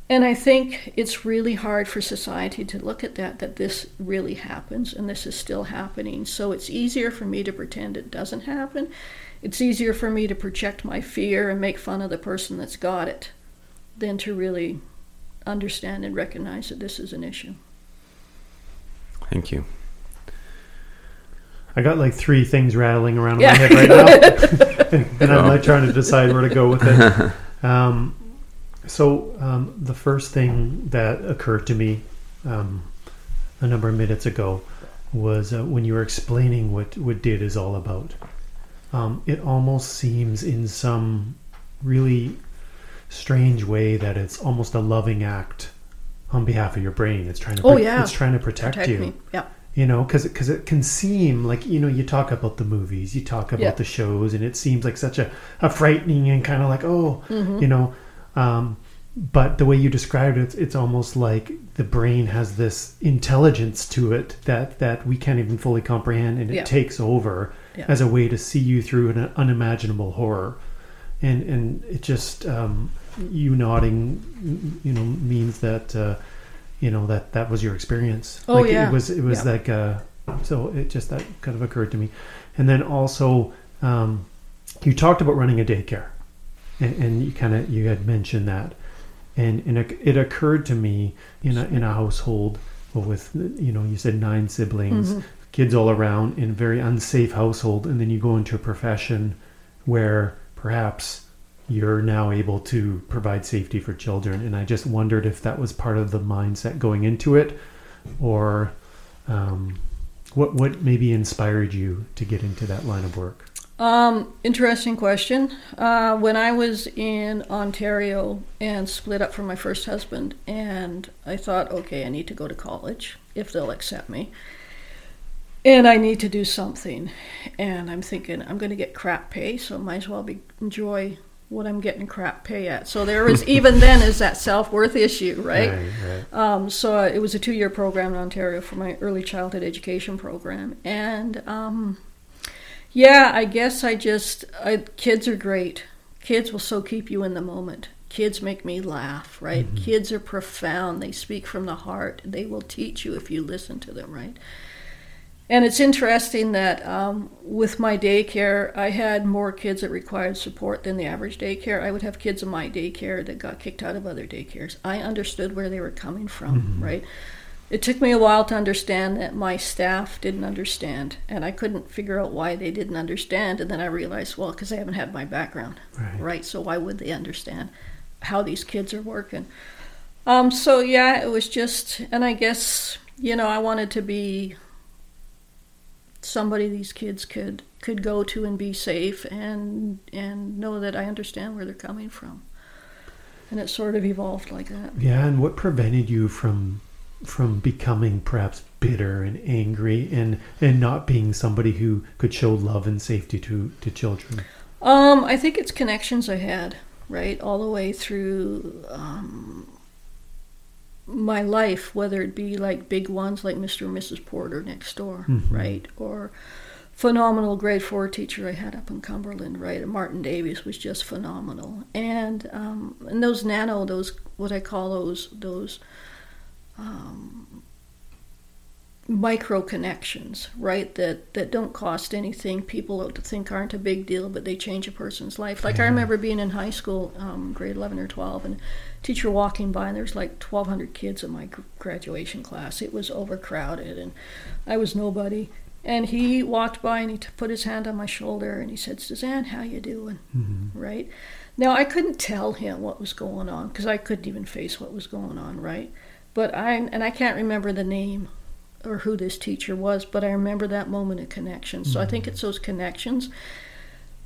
And I think it's really hard for society to look at that, that this really happens and this is still happening. So it's easier for me to pretend it doesn't happen. It's easier for me to project my fear and make fun of the person that's got it than to really understand and recognize that this is an issue. Thank you. I got like three things rattling around yeah. my head right now. And I'm like trying to decide where to go with it. Um, so um, the first thing that occurred to me um, a number of minutes ago was uh, when you were explaining what, what D I D is all about. Um, it almost seems in some really strange way that it's almost a loving act on behalf of your brain. It's trying to, oh, pro- yeah. it's trying to protect, protect you. Me. Yeah. You know, because because it can seem like, you know, you talk about the movies, you talk about yeah. the shows, and it seems like such a, a frightening and kind of like, oh, mm-hmm. you know. Um, but the way you described it, it's, it's almost like the brain has this intelligence to it that, that we can't even fully comprehend, and it yeah. takes over yeah. as a way to see you through an unimaginable horror. And and it just, um, you nodding, you know, means that... Uh, you know, that that was your experience. Oh, like, yeah. It was, it was yeah. like, uh, so it just, that kind of occurred to me. And then also, um, you talked about running a daycare, and, and you kind of, you had mentioned that. And, and it, it occurred to me in a, in a household with, you know, you said nine siblings, mm-hmm. kids all around, in a very unsafe household. And then you go into a profession where perhaps you're now able to provide safety for children. And I just wondered if that was part of the mindset going into it, or um, what what maybe inspired you to get into that line of work? Um, interesting question. Uh, when I was in Ontario and split up from my first husband, and I thought, okay, I need to go to college if they'll accept me. And I need to do something. And I'm thinking, I'm going to get crap pay, so might as well be, enjoy what I'm getting crap pay at. So there was, even then, is that self-worth issue, right? right, right. Um, so it was a two-year program in Ontario for my early childhood education program. And um, yeah, I guess I just, I, kids are great. Kids will so keep you in the moment. Kids make me laugh, right? Mm-hmm. Kids are profound. They speak from the heart. They will teach you if you listen to them, right? And it's interesting that um, with my daycare, I had more kids that required support than the average daycare. I would have kids in my daycare that got kicked out of other daycares. I understood where they were coming from, mm-hmm. right? It took me a while to understand that my staff didn't understand, and I couldn't figure out why they didn't understand. And then I realized, well, because they haven't had my background, right. right? So why would they understand how these kids are working? Um, so yeah, it was just, and I guess, you know, I wanted to be somebody these kids could could go to and be safe, and and know that I understand where they're coming from. And it sort of evolved like that. Yeah, and what prevented you from from becoming perhaps bitter and angry, and and not being somebody who could show love and safety to to children? Um, I think it's connections I had, right, all the way through um, my life, whether it be like big ones like Mister and Missus Porter next door, mm-hmm. right? Or phenomenal grade four teacher I had up in Cumberland, right? And Martin Davies was just phenomenal. And um, and those nano, those, what I call those, those um, micro connections, right? That, that don't cost anything. People think aren't a big deal, but they change a person's life. Like yeah. I remember being in high school, um, grade eleven or twelve, and teacher walking by, and there's like twelve hundred kids in my graduation class. It was overcrowded, and I was nobody. And he walked by, and he t- put his hand on my shoulder, and he said, "Suzanne, how you doing?" Mm-hmm. Right? Now, I couldn't tell him what was going on, because I couldn't even face what was going on, right? But I, and I can't remember the name or who this teacher was, but I remember that moment of connection. So mm-hmm. I think it's those connections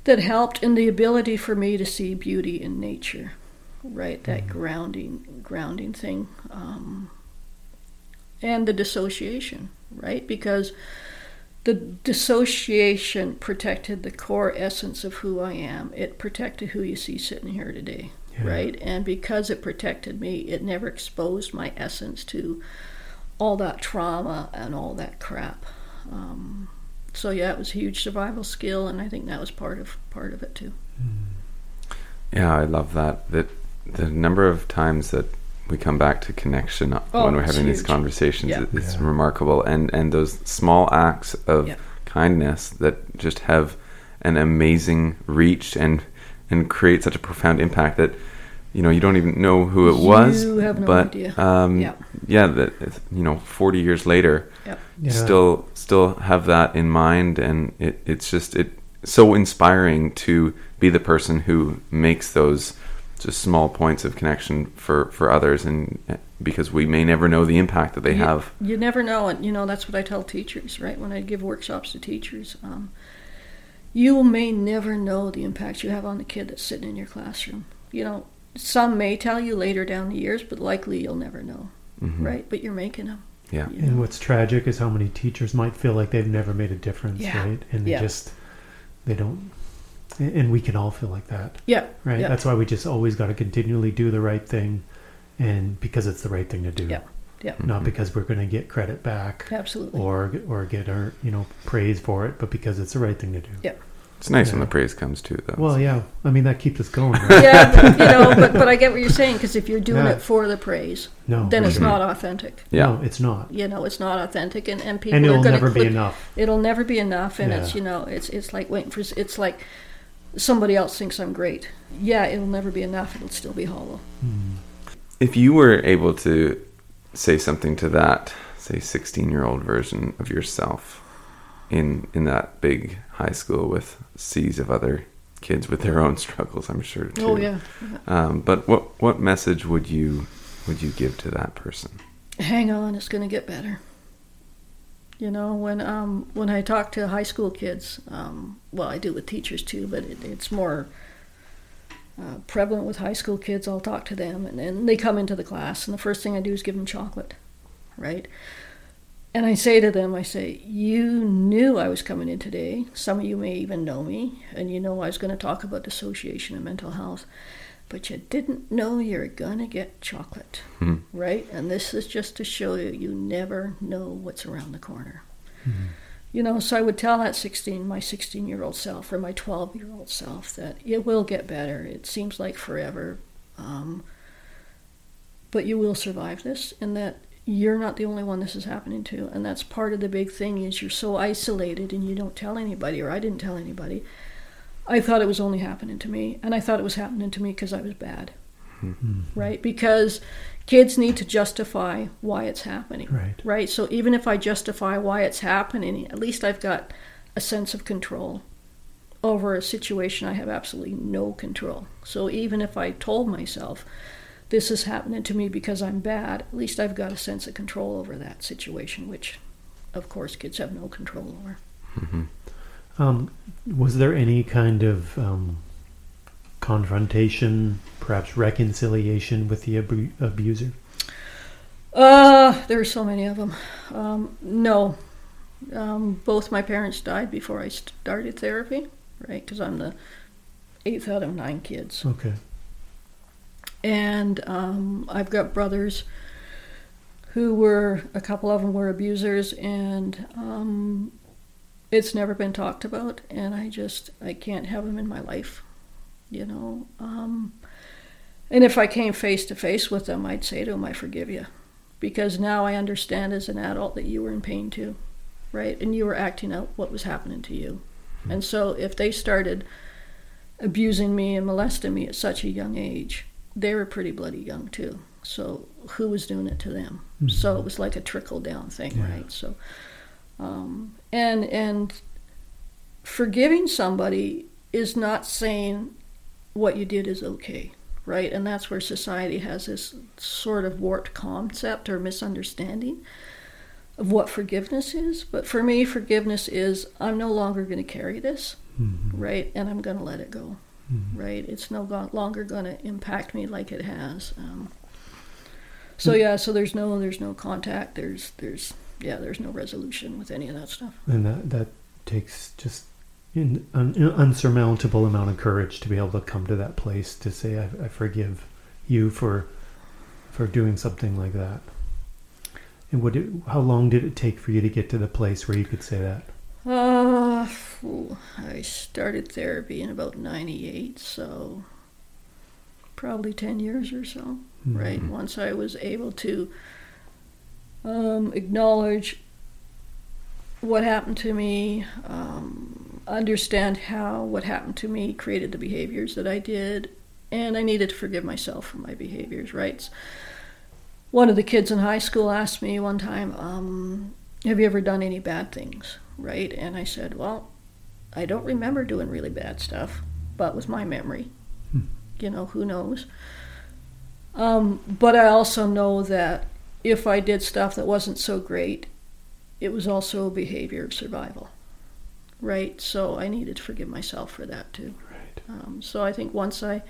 that helped, and the ability for me to see beauty in nature. Right, that grounding, grounding thing, um, and the dissociation, right? Because the dissociation protected the core essence of who I am. It protected who you see sitting here today, yeah. right? And because it protected me, it never exposed my essence to all that trauma and all that crap. Um, so yeah, it was a huge survival skill, and I think that was part of part of it too. Mm. Yeah, I love that. That the number of times that we come back to connection oh, when we're having huge. these conversations. Yeah. It's yeah. remarkable. And, and those small acts of yeah. kindness that just have an amazing reach and and create such a profound impact that, you know, you don't even know who it you was. Have no but idea. Um, yeah. yeah, that, you know, forty years later, yep. yeah. still still have that in mind. And it, it's just it so inspiring to be the person who makes those just small points of connection for, for others, and because we may never know the impact that they you, have. You never know. And, you know, that's what I tell teachers, right? When I give workshops to teachers, um, you may never know the impact you have on the kid that's sitting in your classroom. You know, some may tell you later down the years, but likely you'll never know, mm-hmm. right? But you're making them. Yeah. You know? And what's tragic is how many teachers might feel like they've never made a difference, yeah. right? And yeah. they just, they don't. And we can all feel like that. Yeah. Right? Yeah. That's why we just always got to continually do the right thing, and because it's the right thing to do. Yeah. Yeah. Not mm-hmm. because we're going to get credit back. Absolutely. Or or get our, you know, praise for it, but because it's the right thing to do. Yeah. It's nice yeah. when the praise comes too, though. Well, yeah. I mean, that keeps us going. Right? yeah, but, you know, but, but I get what you're saying, because if you're doing yeah. it for the praise, no, then it's sure. not authentic. Yeah. No, it's not. You know, it's not authentic, and, and people and it'll are going to never click, be enough. It'll never be enough, and yeah. it's, you know, it's it's like waiting for it's like. somebody else thinks I'm great. Yeah, it'll never be enough. It'll still be hollow. If you were able to say something to that, say, sixteen-year-old version of yourself in in that big high school with seas of other kids with their own struggles, I'm sure, too. Oh, yeah. Um, but what what message would you would you give to that person? Hang on, it's going to get better. You know, when um, when I talk to high school kids, um, well, I do with teachers too, but it, it's more uh, prevalent with high school kids. I'll talk to them, and then they come into the class, and the first thing I do is give them chocolate, right? And I say to them, I say, you knew I was coming in today. Some of you may even know me, and you know I was going to talk about dissociation and mental health, but you didn't know you're going to get chocolate, hmm. right? And this is just to show you, you never know what's around the corner. Hmm. You know, so I would tell that sixteen, my sixteen-year-old self or my twelve-year-old self that it will get better. It seems like forever, um, but you will survive this, and that you're not the only one this is happening to. And that's part of the big thing is you're so isolated and you don't tell anybody, or I didn't tell anybody. I thought it was only happening to me, and I thought it was happening to me because I was bad, mm-hmm. right? Because kids need to justify why it's happening, right. right? So even if I justify why it's happening, at least I've got a sense of control over a situation I have absolutely no control. So even if I told myself, this is happening to me because I'm bad, at least I've got a sense of control over that situation, which, of course, kids have no control over. Mm-hmm. Um, was there any kind of um, confrontation, perhaps reconciliation with the abu- abuser? Uh, there are so many of them. Um, no. Um, both my parents died before I started therapy, right? Because I'm the eighth out of nine kids. Okay. And um, I've got brothers who were, a couple of them were abusers, and... Um, it's never been talked about, and I just, I can't have them in my life, you know. Um, and if I came face to face with them, I'd say to them, I forgive you. Because now I understand as an adult that you were in pain too, right? And you were acting out what was happening to you. Mm-hmm. And so if they started abusing me and molesting me at such a young age, they were pretty bloody young too. So who was doing it to them? Mm-hmm. So it was like a trickle down thing, yeah. right? So. Um, and and forgiving somebody is not saying what you did is okay, right? And that's where society has this sort of warped concept or misunderstanding of what forgiveness is. But for me, forgiveness is I'm no longer going to carry this, mm-hmm. right? And I'm going to let it go, mm-hmm. right? It's no go- longer going to impact me like it has. Um, so yeah, so there's no there's no contact. There's there's. Yeah, there's no resolution with any of that stuff. And that, that takes just an unsurmountable amount of courage to be able to come to that place to say, I, I forgive you for for doing something like that. And what? It, how long did it take for you to get to the place where you could say that? Uh, I started therapy in about ninety-eight, so probably ten years or so, mm-hmm. right? Once I was able to um, acknowledge what happened to me, um, understand how what happened to me created the behaviors that I did, and I needed to forgive myself for my behaviors, right? One of the kids in high school asked me one time, um, have you ever done any bad things, right? And I said, well, I don't remember doing really bad stuff, but with my memory, hmm. you know, who knows? Um, but I also know that if I did stuff that wasn't so great, it was also a behavior of survival, right? So I needed to forgive myself for that too. Right. Um, so I think once I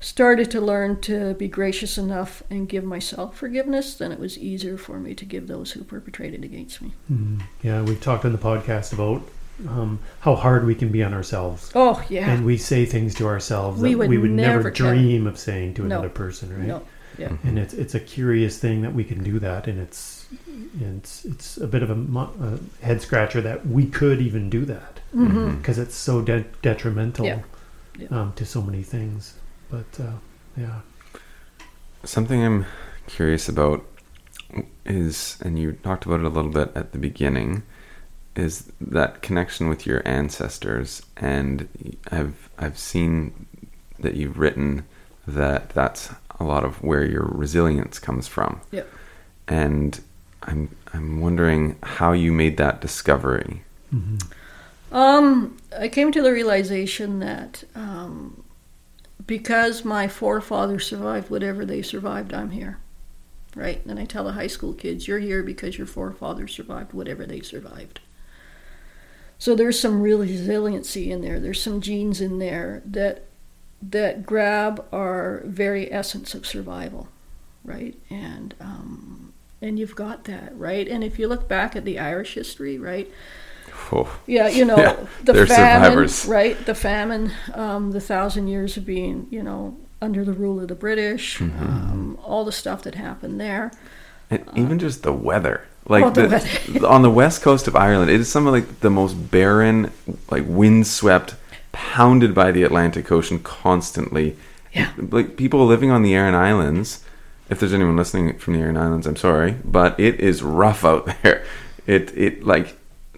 started to learn to be gracious enough and give myself forgiveness, then it was easier for me to give those who perpetrated against me. Mm-hmm. Yeah, we've talked on the podcast about um, how hard we can be on ourselves. Oh, yeah. And we say things to ourselves we that would we would never, never dream of saying to no. another person, right? No. Yeah. And it's it's a curious thing that we can do that, and it's it's it's a bit of a, a head scratcher that we could even do that because mm-hmm. it's so de- detrimental yeah. Yeah. Um, to so many things. But uh, yeah, something I'm curious about is, and you talked about it a little bit at the beginning, is that connection with your ancestors. And I've I've seen that you've written that that's a lot of where your resilience comes from. Yeah, and I'm I'm wondering how you made that discovery. Mm-hmm. Um, I came to the realization that. Um, Because my forefathers survived whatever they survived, I'm here, right? And I tell the high school kids, you're here because your forefathers survived whatever they survived. So there's some real resiliency in there. There's some genes in there that that grab our very essence of survival, right? And um, and you've got that, right? And if you look back at the Irish history, right? Oh. Yeah, you know, yeah, the famine, survivors. right? The famine, um, the thousand years of being, you know, under the rule of the British, mm-hmm. um, all the stuff that happened there. And uh, even just the weather. Like oh, the the, weather. On the west coast of Ireland, it is some of like the most barren, like windswept, pounded by the Atlantic Ocean constantly. Yeah. Like people living on the Aran Islands, if there's anyone listening from the Aran Islands, I'm sorry, but it is rough out there. It it like...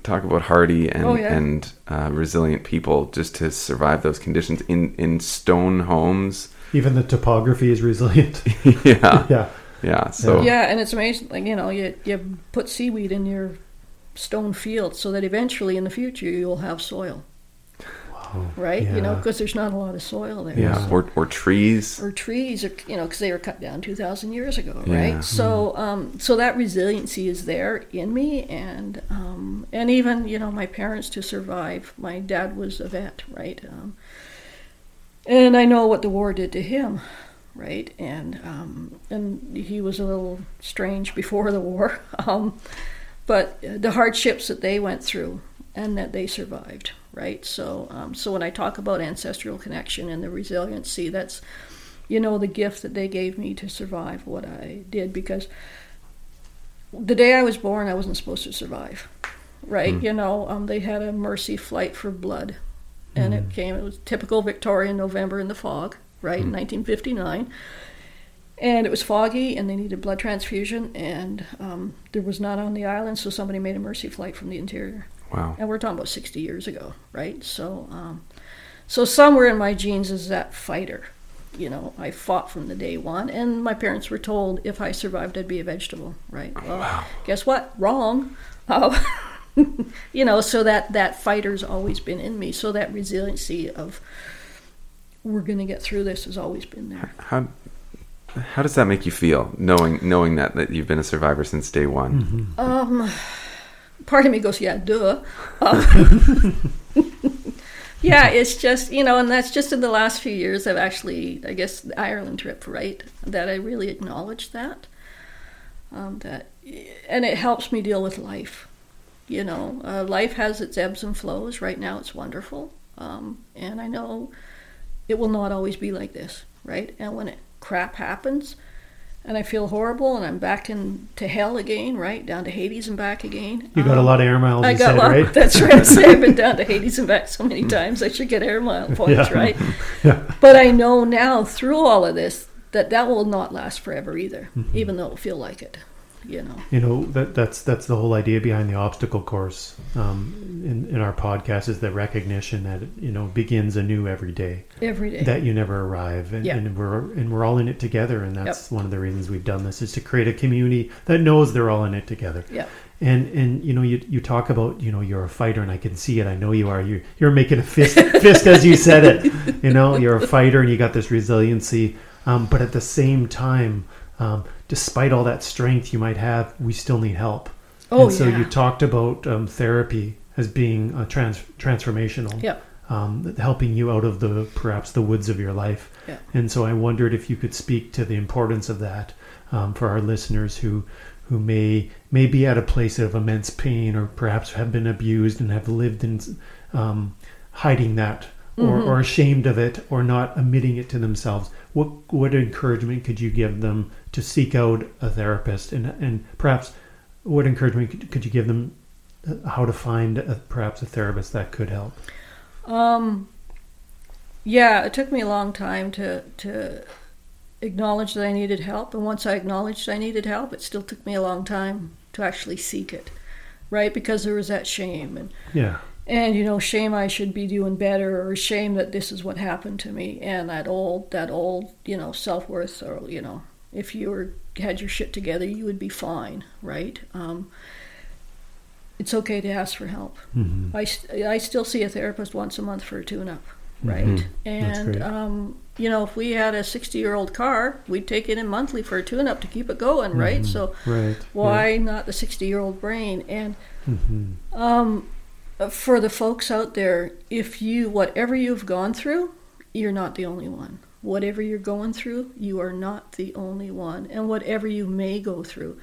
Talk about hardy and, oh, yeah. and uh, resilient people just to survive those conditions in, in stone homes. Even the topography is resilient. yeah. Yeah. Yeah. So yeah, and it's amazing. Like, you know, you, you put seaweed in your stone field so that eventually in the future you'll have soil. Wow. Right? Yeah. You know, because there's not a lot of soil there. Yeah. So. Or, or trees. Or trees, or, you know, because they were cut down two thousand years ago, yeah. right? Mm. So um, so that resiliency is there in me. And um, and even, you know, my parents to survive. My dad was a vet, right? Um, and I know what the war did to him, right? And, um, and he was a little strange before the war. um, but the hardships that they went through and that they survived. Right, so um, so when I talk about ancestral connection and the resiliency, that's, you know, the gift that they gave me to survive what I did, because the day I was born, I wasn't supposed to survive, right? Mm. You know, um, they had a mercy flight for blood, and mm. it came. It was typical Victorian November in the fog, right? Mm. nineteen fifty-nine, and it was foggy, and they needed blood transfusion, and um, there was none on the island, so somebody made a mercy flight from the interior. Wow. And we're talking about sixty years ago, right? So um, so somewhere in my genes is that fighter. You know, I fought from the day one, and my parents were told if I survived, I'd be a vegetable, right? Well, wow. Guess what? Wrong. Uh, you know, so that, that fighter's always been in me. So that resiliency of we're going to get through this has always been there. How how does that make you feel, knowing knowing that, that you've been a survivor since day one? Mm-hmm. Um... Part of me goes, yeah, duh. Um, yeah, it's just, you know, and that's just in the last few years I've actually, I guess, the Ireland trip, right, that I really acknowledge that. Um, that, and it helps me deal with life, you know. Uh, life has its ebbs and flows. Right now it's wonderful. Um, and I know it will not always be like this, right? And when it, crap happens, and I feel horrible, and I'm back into hell again, right? Down to Hades and back again. You got um, a lot of air miles, I you got said, lot, right? That's right. I say I've been down to Hades and back so many times, I should get air mile points, yeah. right? Yeah. But I know now through all of this that that will not last forever either, mm-hmm. even though it will feel like it, you know. You know, that that's that's the whole idea behind the obstacle course um, in, in our podcast is the recognition that, you know, begins anew every day. Every day. That you never arrive. And, yeah. and we're and we're all in it together. And that's yep. one of the reasons we've done this is to create a community that knows they're all in it together. Yeah. And, and you know, you you talk about, you know, you're a fighter, and I can see it. I know you are. You're, you're making a fist, fist as you said it. You know, you're a fighter, and you got this resiliency. Um, but at the same time, um, despite all that strength you might have, we still need help. Oh, and so yeah. you talked about um, therapy as being a trans- transformational, yep. um, helping you out of the perhaps the woods of your life. Yep. And so I wondered if you could speak to the importance of that um, for our listeners who who may, may be at a place of immense pain, or perhaps have been abused and have lived in um, hiding that, or, mm-hmm. or ashamed of it, or not admitting it to themselves. What what encouragement could you give them to seek out a therapist, and and perhaps what encouragement could, could you give them how to find a, perhaps a therapist that could help? Um, yeah, it took me a long time to to acknowledge that I needed help, and once I acknowledged I needed help, it still took me a long time to actually seek it, right? Because there was that shame and yeah. And, you know, shame I should be doing better, or shame that this is what happened to me. And that old, that old, you know, self-worth, or, you know, if you were had your shit together, you would be fine, right? Um, it's okay to ask for help. Mm-hmm. I, I still see a therapist once a month for a tune-up, right? Mm-hmm. And, um, you know, if we had a sixty-year-old car, we'd take it in monthly for a tune-up to keep it going, mm-hmm. right? So right. why yeah. not the sixty-year-old brain? And... Mm-hmm. um. For the folks out there, if you, whatever you've gone through, you're not the only one. Whatever you're going through, you are not the only one. And whatever you may go through,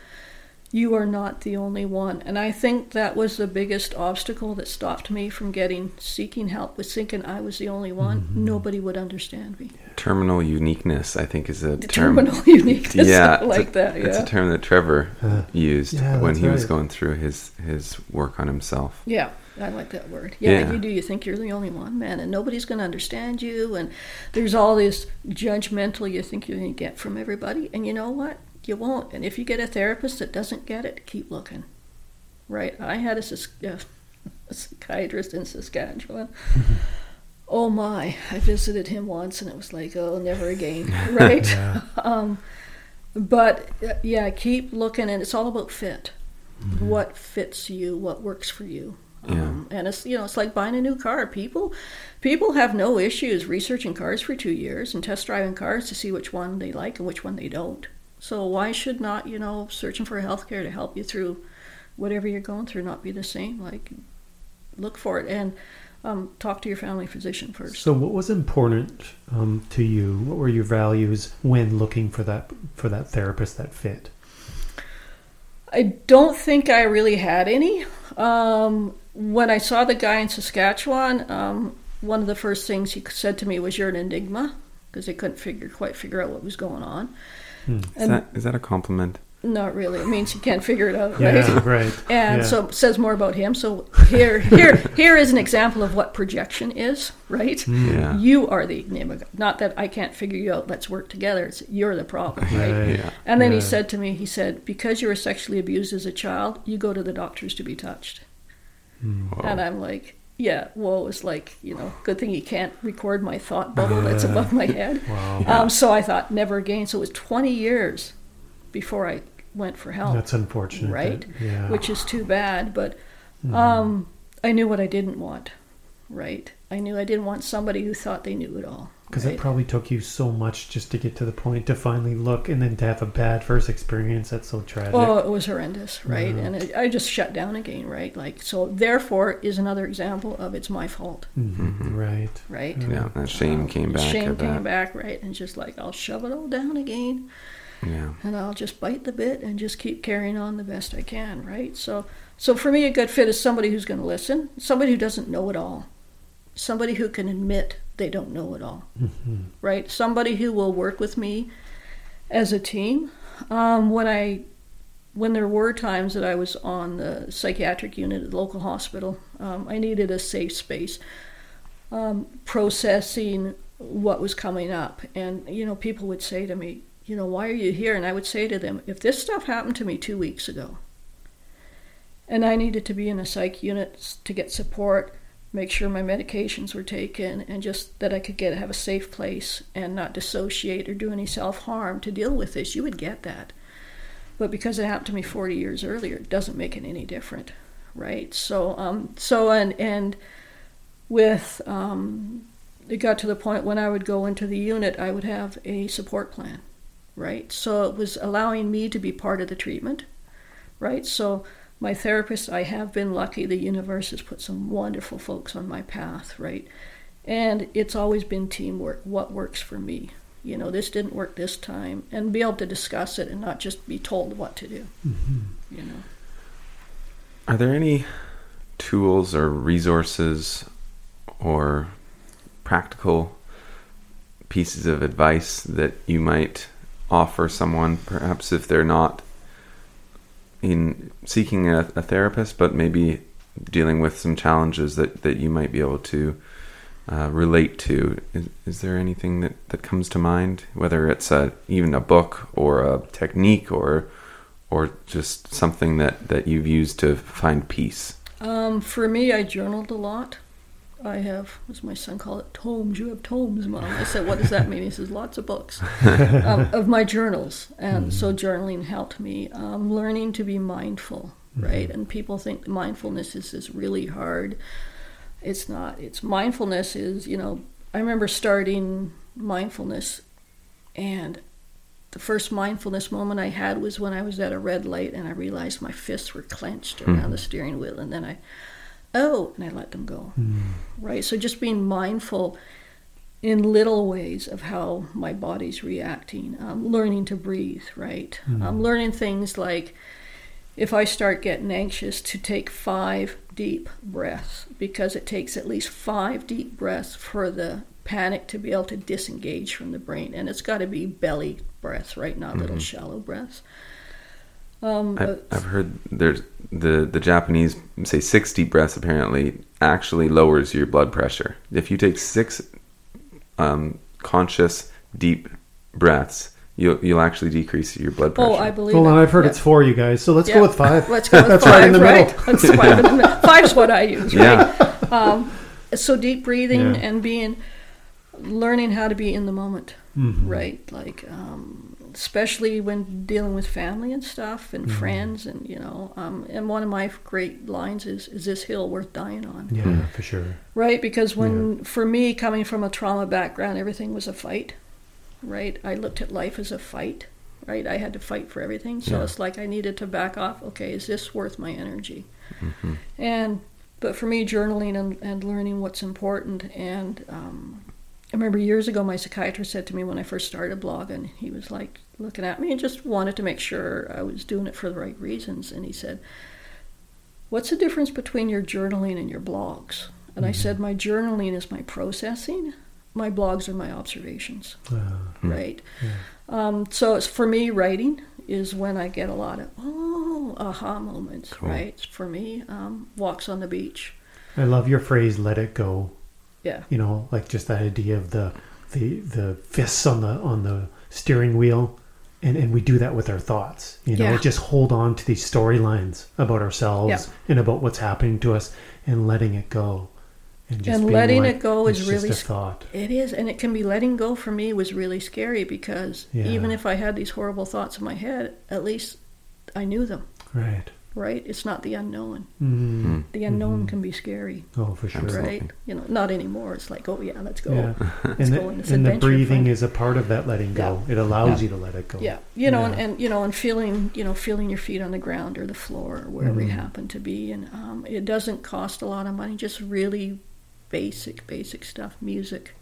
you are not the only one. And I think that was the biggest obstacle that stopped me from getting, seeking help, was thinking I was the only one. Mm-hmm. Nobody would understand me. Terminal uniqueness, I think, is a the term. Terminal uniqueness, yeah, like a, that, yeah. It's a term that Trevor uh, used yeah, when he right. was going through his, his work on himself. Yeah. I like that word. Yeah, yeah, you do. You think you're the only one, man, and nobody's going to understand you. And there's all this judgmental you think you're going to get from everybody. And you know what? You won't. And if you get a therapist that doesn't get it, keep looking. Right? I had a, a, a psychiatrist in Saskatchewan. Oh, my. I visited him once, and it was like, oh, never again. Right? yeah. um, but, yeah, keep looking. And it's all about fit. Mm-hmm. What fits you? What works for you? Yeah. Um, and it's, you know, it's like buying a new car. People people have no issues researching cars for two years and test driving cars to see which one they like and which one they don't. So why should not, you know, searching for healthcare to help you through whatever you're going through not be the same? Like, look for it and um, talk to your family physician first. So what was important um, to you? What were your values when looking for that for that therapist that fit? I don't think I really had any. Um, when I saw the guy in Saskatchewan, um, one of the first things he said to me was, "You're an enigma," because they couldn't figure quite figure out what was going on. Hmm. Is that is that a compliment? Not really. It means you can't figure it out, right? Yeah, right. And yeah. so it says more about him. So here, here, here is an example of what projection is, right? Yeah. You are the enigma. Not that I can't figure you out. Let's work together. It's, you're the problem, right? Yeah, yeah. And then yeah. he said to me, he said, because you were sexually abused as a child, you go to the doctors to be touched. Whoa. And I'm like, yeah, well, it's like, you know, good thing you can't record my thought bubble yeah. that's above my head. Wow. Um, so I thought, never again. So it was twenty years before I went for help. That's unfortunate. Right? That, yeah. Which is too bad. But um, mm. I knew what I didn't want, right? I knew I didn't want somebody who thought they knew it all. Because right? it probably took you so much just to get to the point to finally look, and then to have a bad first experience. That's so tragic. Oh, it was horrendous, right? Mm. And it, I just shut down again, right? Like, so therefore is another example of it's my fault. Mm-hmm. Right. Right? Yeah, that shame um, came back. Shame came that. back, right? And just like, I'll shove it all down again. Yeah. And I'll just bite the bit and just keep carrying on the best I can, right? So so for me, a good fit is somebody who's going to listen, somebody who doesn't know it all, somebody who can admit they don't know it all, mm-hmm. right? Somebody who will work with me as a team um, when I when there were times that I was on the psychiatric unit at the local hospital, um, I needed a safe space, um, processing what was coming up. And, you know, people would say to me, you know, why are you here? And I would say to them, if this stuff happened to me two weeks ago, and I needed to be in a psych unit to get support, make sure my medications were taken, and just that I could get have a safe place and not dissociate or do any self-harm to deal with this, you would get that. But because it happened to me forty years earlier, it doesn't make it any different, right? So, um, so and and with um, it got to the point when I would go into the unit, I would have a support plan, right? So it was allowing me to be part of the treatment, right? So my therapist, I have been lucky. The universe has put some wonderful folks on my path, right? And it's always been teamwork. What works for me? You know, this didn't work this time. And be able to discuss it and not just be told what to do, mm-hmm. you know. Are there any tools or resources or practical pieces of advice that you might offer someone, perhaps if they're not in seeking a, a therapist, but maybe dealing with some challenges that, that you might be able to uh, relate to? Is, is there anything that, that comes to mind, whether it's a, even a book or a technique or or just something that, that you've used to find peace? Um, for me, I journaled a lot. I have, what's my son call it? Tomes. You have tomes, Mom. I said, what does that mean? He says, lots of books um, of my journals. And mm. so journaling helped me. Um, learning to be mindful, right? Mm. And people think mindfulness is, is really hard. It's not. It's mindfulness is, you know, I remember starting mindfulness, and the first mindfulness moment I had was when I was at a red light and I realized my fists were clenched around mm. the steering wheel, and then I oh, and I let them go, mm. right? So just being mindful in little ways of how my body's reacting, um, learning to breathe, right? Mm. Um, learning things like, if I start getting anxious, to take five deep breaths, because it takes at least five deep breaths for the panic to be able to disengage from the brain. And it's got to be belly breaths, right? Not mm-hmm. little shallow breaths. Um, I've, I've heard there's the, the Japanese say sixty breaths apparently actually lowers your blood pressure. If you take six um, conscious deep breaths, you'll you'll actually decrease your blood pressure. Oh, I believe. Well, and I've heard yeah. it's four, you guys. So let's yeah. go with five. Let's go with That's five. Right in the right? middle. That's five yeah. in the middle. Five's what I use. Right? Yeah. Um, so deep breathing yeah. and being learning how to be in the moment, mm-hmm. right? Like. Um, especially when dealing with family and stuff and mm-hmm. friends and, you know, um, and one of my great lines is, is this hill worth dying on? Yeah, mm-hmm. for sure. Right? Because when, yeah. for me, coming from a trauma background, everything was a fight, right? I looked at life as a fight, right? I had to fight for everything. So yeah. it's like I needed to back off. Okay, is this worth my energy? Mm-hmm. And, but for me, journaling and, and learning what's important and, um, I remember years ago my psychiatrist said to me when I first started blogging, he was like looking at me and just wanted to make sure I was doing it for the right reasons. And he said, what's the difference between your journaling and your blogs? And mm-hmm. I said, my journaling is my processing. My blogs are my observations, uh, right? Yeah. Um, so it's, for me, writing is when I get a lot of, oh, aha moments, cool. right? For me, um, walks on the beach. I love your phrase, let it go. Yeah. You know, like just that idea of the the the fists on the on the steering wheel, and, and we do that with our thoughts. You know, yeah. we just hold on to these storylines about ourselves yeah. and about what's happening to us, and letting it go. And, just and letting like, it go is really just a thought. It is, and it can be letting go for me was really scary because yeah. even if I had these horrible thoughts in my head, at least I knew them. Right. Right? It's not the unknown. Mm-hmm. The unknown mm-hmm. can be scary. Oh, for sure. Absolutely. Right? You know, not anymore. It's like, oh, yeah, let's go. Yeah. Let's and go the, on this and adventure. The breathing thing. Is a part of that letting go. Yeah. It allows yeah. you to let it go. Yeah. You know, yeah. And, and, you know, and feeling, you know, feeling your feet on the ground or the floor or wherever mm-hmm. you happen to be. And um, it doesn't cost a lot of money. Just really basic, basic stuff. Music.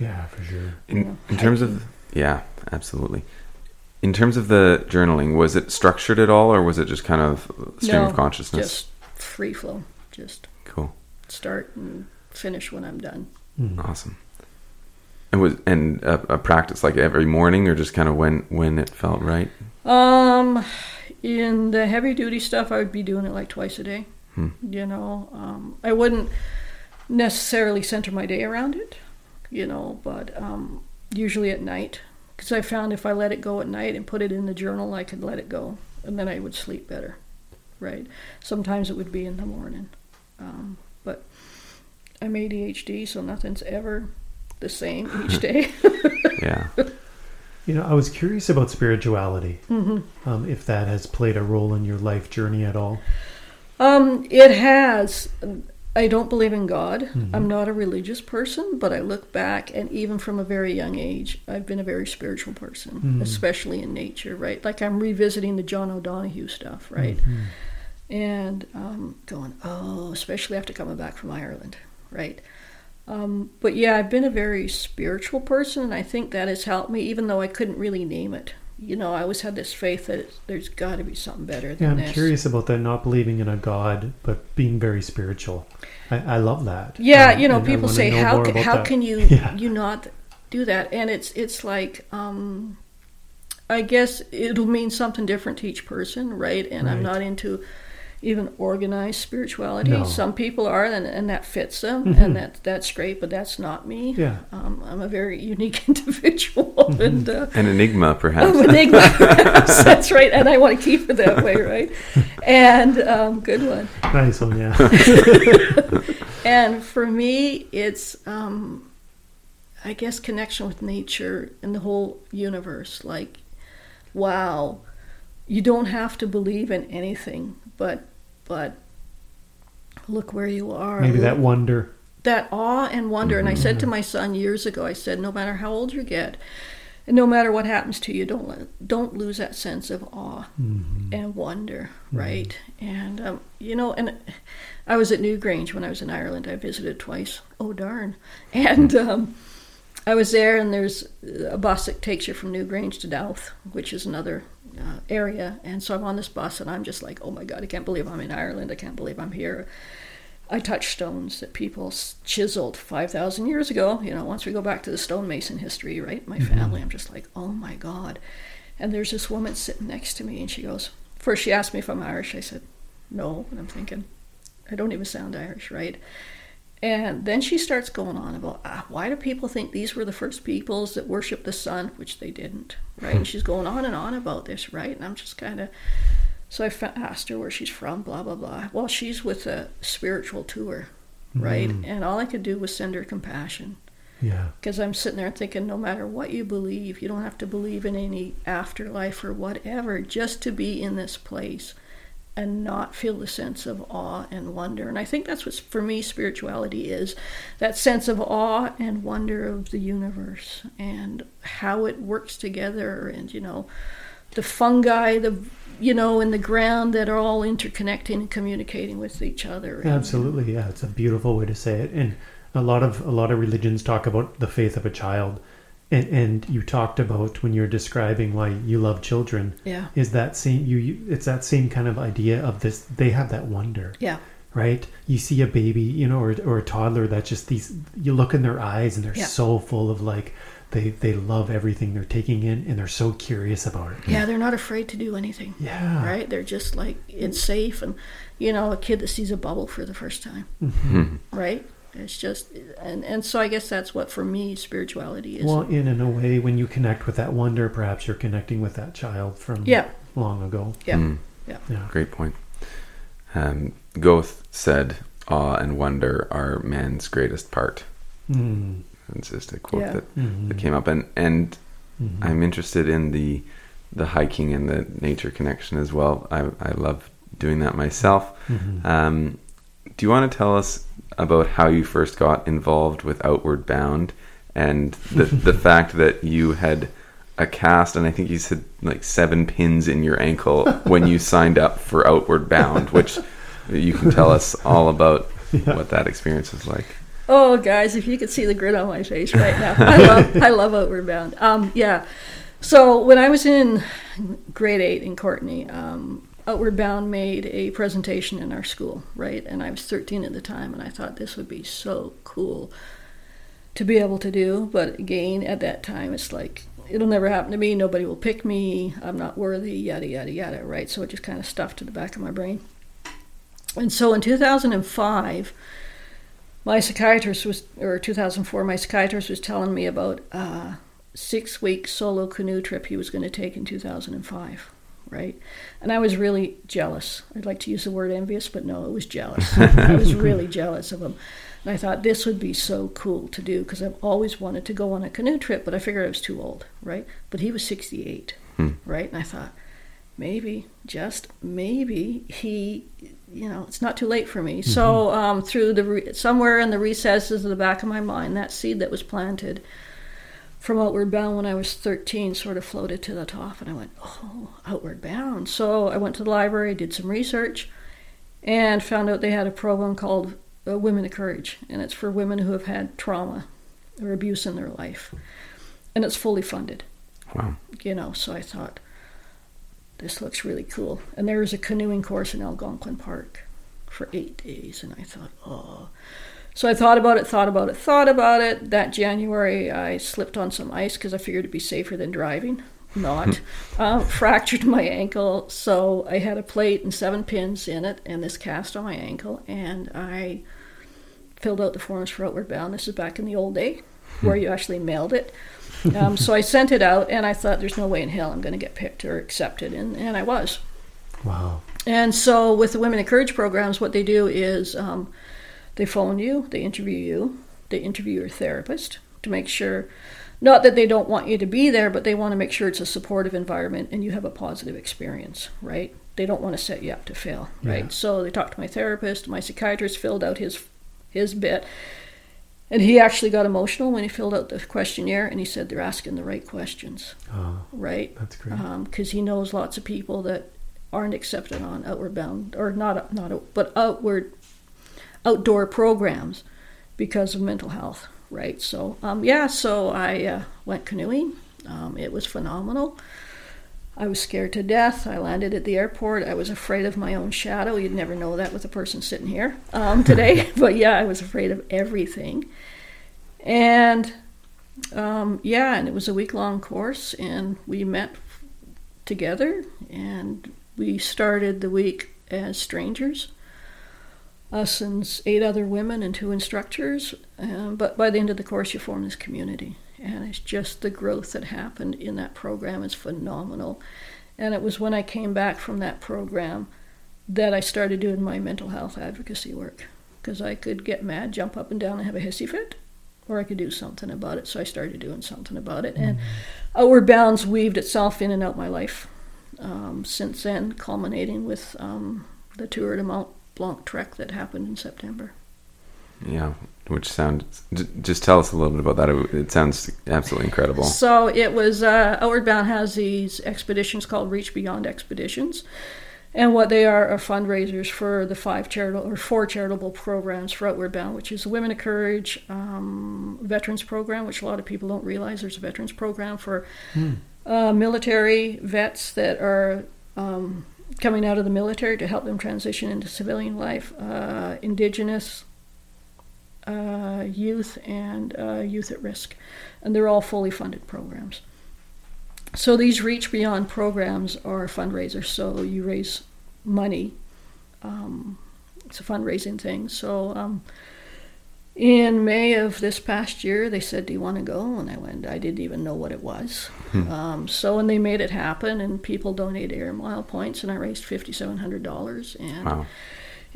Yeah, for sure. In, you know, in terms of, yeah, absolutely. In terms of the journaling, was it structured at all, or was it just kind of stream no, of consciousness? Just free flow. Just cool. Start and finish when I'm done. Mm. Awesome. And was and a, a practice like every morning, or just kind of when when it felt right? Um, in the heavy duty stuff, I would be doing it like twice a day. Hmm. You know, um, I wouldn't necessarily center my day around it. You know, but um, usually at night, because I found if I let it go at night and put it in the journal, I could let it go, and then I would sleep better. Right. Sometimes it would be in the morning, um, but I'm A D H D, so nothing's ever the same each day. Yeah. You know, I was curious about spirituality. Mm-hmm. Um, if that has played a role in your life journey at all. Um, it has. I don't believe in God. Mm-hmm. I'm not a religious person, but I look back, and even from a very young age, I've been a very spiritual person, mm-hmm. especially in nature, right? Like I'm revisiting the John O'Donohue stuff, right? Mm-hmm. And um, going, oh, especially after coming back from Ireland, right? Um, but yeah, I've been a very spiritual person, and I think that has helped me, even though I couldn't really name it. You know, I always had this faith that it's, there's got to be something better than yeah, I'm this. I'm curious about that, not believing in a God, but being very spiritual. I, I love that. Yeah, um, you know, people say, know how can, how that. can you yeah. you not do that? And it's it's like, um, I guess it'll mean something different to each person, right? And right. I'm not into even organized spirituality. No. Some people are, and, and that fits them, mm-hmm. and that that's great, but that's not me. Yeah. Um, I'm a very unique individual. Mm-hmm. and uh, An enigma, perhaps. An enigma, perhaps. That's right, and I want to keep it that way, right? And um, good one. Nice one, yeah. And for me, it's, um, I guess, connection with nature and the whole universe. Like, wow, you don't have to believe in anything, but... But look where you are. Maybe that wonder. That awe and wonder. Mm-hmm. And I said to my son years ago, I said, no matter how old you get, and no matter what happens to you, don't let, don't lose that sense of awe mm-hmm. and wonder, mm-hmm. right? And, um, you know, and I was at Newgrange when I was in Ireland. I visited twice. Oh, darn. And um, I was there, and there's a bus that takes you from Newgrange to Douth, which is another Uh, area, and so I'm on this bus, and I'm just like, oh my God, I can't believe I'm in Ireland. I can't believe I'm here. I touch stones that people chiseled five thousand years ago. You know, once we go back to the stonemason history, right? My mm-hmm. family, I'm just like, oh my God. And there's this woman sitting next to me, and she goes, first she asked me if I'm Irish. I said, no. And I'm thinking, I don't even sound Irish, right? And then she starts going on about, ah, why do people think these were the first peoples that worshiped the sun, which they didn't, right? And she's going on and on about this, right? And I'm just kind of, so I asked her where she's from, blah, blah, blah. Well, she's with a spiritual tour, right? Mm. And all I could do was send her compassion. Yeah. Because I'm sitting there thinking, no matter what you believe, you don't have to believe in any afterlife or whatever, just to be in this place and not feel the sense of awe and wonder. And I think that's what, for me, spirituality is, that sense of awe and wonder of the universe and how it works together, and, you know, the fungi, the you know, in the ground that are all interconnecting and communicating with each other. And, absolutely, yeah. It's a beautiful way to say it. And a lot of a lot of religions talk about the faith of a child. And, and you talked about when you're describing why you love children. Yeah. Is that same you, you? It's that same kind of idea of this. They have that wonder. Yeah. Right. You see a baby, you know, or or a toddler that's just these. You look in their eyes, and they're yeah. so full of like they they love everything they're taking in, and they're so curious about it. Yeah, they're not afraid to do anything. Yeah. Right. They're just like, it's safe, and you know, a kid that sees a bubble for the first time. Mm-hmm. Right. It's just, and, and so I guess that's what, for me, spirituality is. Well, in, in a way, when you connect with that wonder, perhaps you're connecting with that child from yeah. long ago. Yeah. Mm. yeah, yeah. Great point. Um, Goethe said, awe and wonder are man's greatest part. Mm. It's just a quote yeah. that, mm-hmm. that came up. And, and mm-hmm. I'm interested in the the hiking and the nature connection as well. I, I love doing that myself. Mm-hmm. Um, do you want to tell us about how you first got involved with Outward Bound, and the the fact that you had a cast, and I think you said like seven pins in your ankle when you signed up for Outward Bound, which you can tell us all about yeah. what that experience was like. Oh, guys, if you could see the grin on my face right now. I love I love Outward Bound. Um, yeah. So when I was in grade eight in Courtney, um, Outward Bound made a presentation in our school, right? And I was thirteen at the time, and I thought this would be so cool. to be able to do. But again, at that time, it's like, it'll never happen to me, nobody will pick me, I'm not worthy, yada, yada, yada, right? So it just kind of stuffed to the back of my brain. And so in two thousand five, my psychiatrist was, or two thousand four, my psychiatrist was telling me about a six-week solo canoe trip he was going to take in two thousand five, right? And I was really jealous. I'd like to use the word envious, but no, it was jealous. I was really jealous of him. And I thought, this would be so cool to do, because I've always wanted to go on a canoe trip, but I figured I was too old, right? But he was sixty-eight, hmm. right? And I thought, maybe, just maybe, he, you know, it's not too late for me. Mm-hmm. So um, through the, re- somewhere in the recesses of the back of my mind, that seed that was planted from Outward Bound when I was thirteen sort of floated to the top, and I went, oh, Outward Bound. So I went to the library, did some research, and found out they had a program called Uh, Women of Courage, and it's for women who have had trauma or abuse in their life, and it's fully funded. Wow. You know, so I thought, this looks really cool. And there was a canoeing course in Algonquin Park for eight days, and I thought, oh. So I thought about it, thought about it, thought about it. That January, I slipped on some ice because I figured it'd be safer than driving. Not. uh, fractured my ankle, so I had a plate and seven pins in it, and this cast on my ankle, and I filled out the forms for Outward Bound. This is back in the old day, where you actually mailed it. Um, so I sent it out, and I thought, there's no way in hell I'm going to get picked or accepted, and, and I was. Wow. And so with the Women in Courage programs, what they do is um, they phone you, they interview you, they interview your therapist to make sure, not that they don't want you to be there, but they want to make sure it's a supportive environment and you have a positive experience, right? They don't want to set you up to fail, right? Yeah. So they talked to my therapist, my psychiatrist filled out his his bit. And he actually got emotional when he filled out the questionnaire, and he said they're asking the right questions. Oh, right? That's great. Because um, he knows lots of people that aren't accepted on Outward Bound, or not, not but outward, outdoor programs because of mental health, right? So, um, yeah, so I uh, went canoeing. Um, it was phenomenal. I was scared to death. I landed at the airport. I was afraid of my own shadow. You'd never know that with a person sitting here um, today. But yeah, I was afraid of everything. And um, yeah, and it was a week-long course, and we met together, and we started the week as strangers. Us and eight other women and two instructors. Um, but by the end of the course, you form this community. And it's just the growth that happened in that program is phenomenal. And it was when I came back from that program that I started doing my mental health advocacy work. Because I could get mad, jump up and down and have a hissy fit, or I could do something about it. So I started doing something about it. Mm-hmm. And Outward Bounds weaved itself in and out my life um, since then, culminating with um, the Tour du Mont Blanc trek that happened in September. Yeah, which sounds, just tell us a little bit about that. It sounds absolutely incredible. So it was, uh, Outward Bound has these expeditions called Reach Beyond Expeditions. And what they are are fundraisers for the five charitable, or four charitable programs for Outward Bound, which is the Women of Courage, um, Veterans Program, which a lot of people don't realize there's a Veterans Program for hmm. uh, military vets that are um, coming out of the military to help them transition into civilian life, uh, Indigenous Uh, youth and uh, youth at risk, and they're all fully funded programs. So these Reach Beyond programs are fundraisers, so you raise money. Um, it's a fundraising thing. So um, in May of this past year, they said, do you want to go? And I went, I didn't even know what it was. Hmm. Um, so and they made it happen, and people donated air mile points, and I raised five thousand seven hundred dollars. And wow.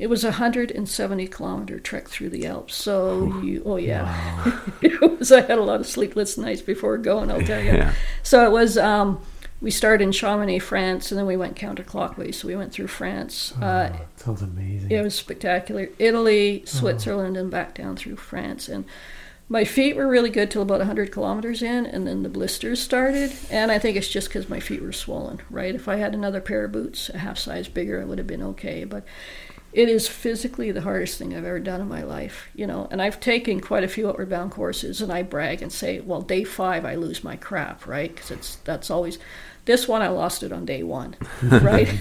It was a one hundred seventy kilometer trek through the Alps. So, oh, you, oh yeah. Wow. It was, I had a lot of sleepless nights before going, I'll tell you. Yeah. So it was, um, we started in Chamonix, France, and then we went counterclockwise. So we went through France. Oh, uh, that sounds amazing. It was spectacular. Italy, Switzerland, oh. and back down through France. And my feet were really good till about one hundred kilometers in, and then the blisters started. And I think it's just because my feet were swollen, right? If I had another pair of boots, a half size bigger, it would have been okay. But it is physically the hardest thing I've ever done in my life, you know. And I've taken quite a few Outward Bound courses, and I brag and say, well, day five, I lose my crap, right? Because it's that's always, this one, I lost it on day one, right?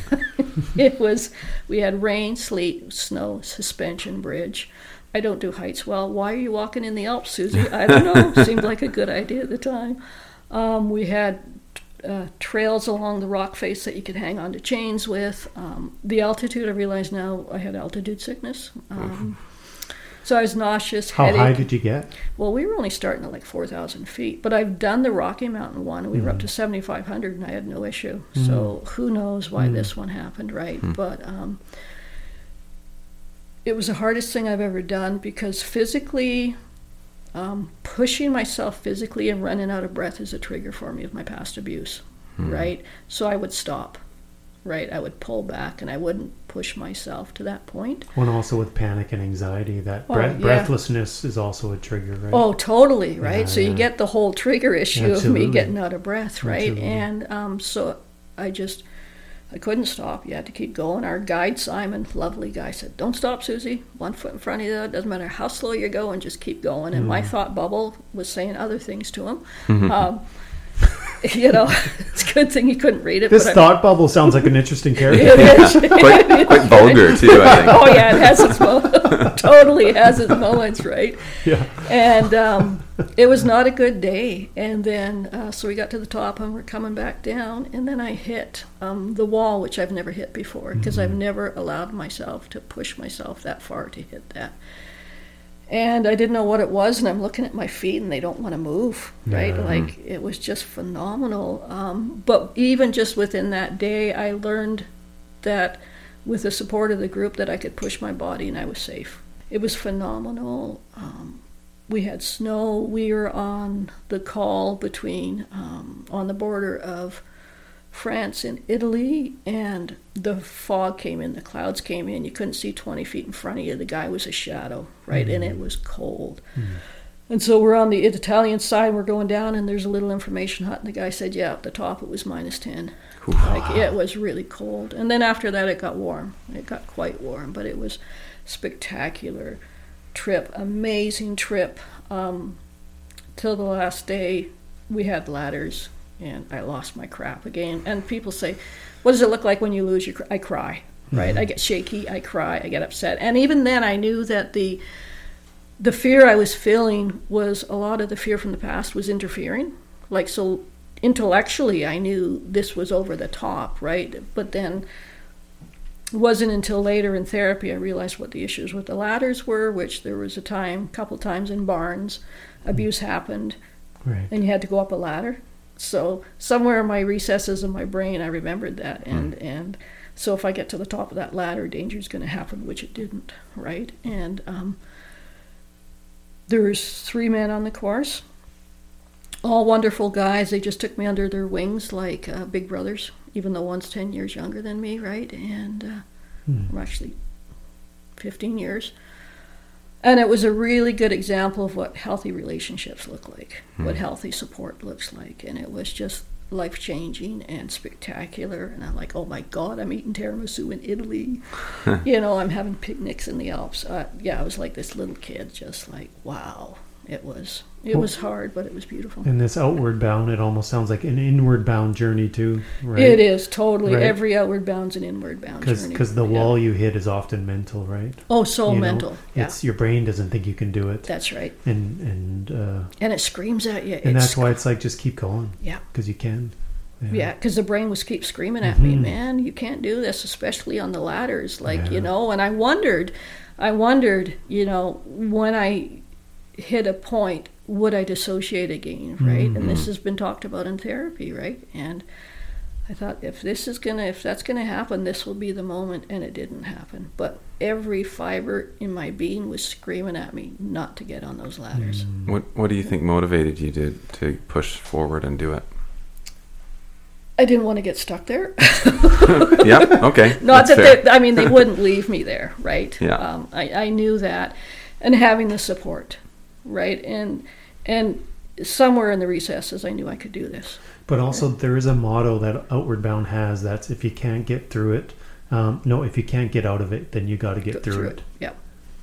It was, we had rain, sleet, snow, suspension bridge, I don't do heights well. Why are you walking in the Alps, Susie? I don't know. Seemed like a good idea at the time. Um, we had uh, trails along the rock face that you could hang onto chains with. Um, the altitude, I realize now I had altitude sickness. Um, so I was nauseous. How headache. High did you get? Well, we were only starting at like four thousand feet. But I've done the Rocky Mountain one, and we mm. were up to seventy-five hundred, and I had no issue. Mm. So who knows why mm. this one happened, right? Mm. But... Um, it was the hardest thing I've ever done, because physically, um, pushing myself physically and running out of breath is a trigger for me of my past abuse, hmm. right? So I would stop, right? I would pull back, and I wouldn't push myself to that point. Well, and also with panic and anxiety, that oh, breath, yeah. breathlessness is also a trigger, right? Oh, totally, right? Yeah, so yeah. you get the whole trigger issue Absolutely. of me getting out of breath, right? Absolutely. And um, so I just... I couldn't stop. You had to keep going. Our guide, Simon, lovely guy, said, "Don't stop, Susie. One foot in front of you. It doesn't matter how slow you go, and just keep going." And mm. my thought bubble was saying other things to him. Mm-hmm. Um, you know, it's a good thing he couldn't read it. This but thought I mean, bubble sounds like an interesting character. It is. quite, quite vulgar, too, I think. Oh, yeah, it has its moments. Totally has its moments, right? Yeah. And um, it was not a good day. And then, uh, so we got to the top, and we're coming back down. And then I hit um, the wall, which I've never hit before, because mm-hmm. I've never allowed myself to push myself that far to hit that. And I didn't know what it was, and I'm looking at my feet, and they don't want to move, right? Yeah. Like, it was just phenomenal. Um, but even just within that day, I learned that with the support of the group that I could push my body, and I was safe. It was phenomenal. Um, we had snow. We were on the call between, um, on the border of France and Italy, and the fog came in, the clouds came in, you couldn't see twenty feet in front of you, the guy was a shadow, right? Mm-hmm. And it was cold. Mm-hmm. And so we're on the Italian side, we're going down, and there's a little information hut, and the guy said, yeah, at the top it was minus ten. Ooh, like, wow. It was really cold. And then after that it got warm, it got quite warm, but it was spectacular trip, amazing trip. Um, till the last day we had ladders, and I lost my crap again. And people say, what does it look like when you lose your crap? I cry, right? Mm-hmm. I get shaky, I cry, I get upset. And even then I knew that the the fear I was feeling was, a lot of the fear from the past was interfering. Like, so intellectually I knew this was over the top, right? But then it wasn't until later in therapy I realized what the issues with the ladders were, which there was a time, couple times in barns, abuse happened, right. And you had to go up a ladder. So somewhere in my recesses of my brain, I remembered that. And, mm. and so if I get to the top of that ladder, danger's going to happen, which it didn't, right? And um, there was three men on the course, all wonderful guys. They just took me under their wings like uh, big brothers, even though one's ten years younger than me, right? And uh, mm. I'm actually fifteen years. And it was a really good example of what healthy relationships look like, hmm. what healthy support looks like. And it was just life-changing and spectacular. And I'm like, oh, my God, I'm eating tiramisu in Italy. You know, I'm having picnics in the Alps. Uh, yeah, I was like this little kid, just like, wow. It was it well, was hard, but it was beautiful. And this outward bound, it almost sounds like an inward bound journey too, right? It is, totally. Right? Every outward bound's an inward bound Cause, journey. Because the yeah. wall you hit is often mental, right? Oh, so you mental. Know, yeah. It's your brain doesn't think you can do it. That's right. And and uh, and it screams at you. And it's, that's why it's like, just keep going. Yeah. Because you can. Yeah, because yeah, the brain was keep screaming at mm-hmm. me, man, you can't do this, especially on the ladders. Like, yeah. you know, and I wondered, I wondered, you know, when I... hit a point, would I dissociate again, right? Mm-hmm. And this has been talked about in therapy, right? And I thought, if this is gonna, if that's gonna happen, this will be the moment, and it didn't happen. But every fiber in my being was screaming at me not to get on those ladders. What What do you think motivated you to to push forward and do it? I didn't want to get stuck there. Yeah, okay. Not that's that they, I mean, they wouldn't leave me there, right? Yeah. Um, I, I knew that, and having the support. Right, and and somewhere in the recesses I knew I could do this. But also there is a motto that Outward Bound has, that's if you can't get through it, um, no, if you can't get out of it, then you got to get go through, through it. it. Yeah.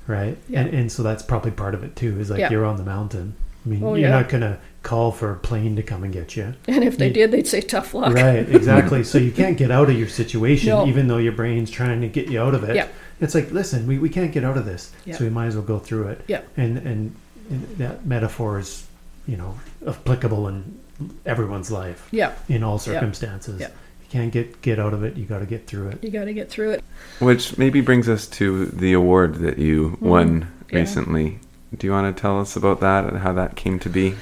Right? Yeah. And and so that's probably part of it too, is like yeah. you're on the mountain. I mean, oh, you're yeah. not going to call for a plane to come and get you. And if they you, did, they'd say tough luck. Right, exactly. So you can't get out of your situation, no. even though your brain's trying to get you out of it. Yeah. it's like, listen, we, we can't get out of this, yeah. so we might as well go through it. Yeah. And, and and that metaphor is, you know, applicable in everyone's life. Yeah. In all circumstances. Yeah. Yeah. You can't get, get out of it. You got to get through it. You got to get through it. Which maybe brings us to the award that you mm-hmm. won yeah. recently. Do you want to tell us about that and how that came to be?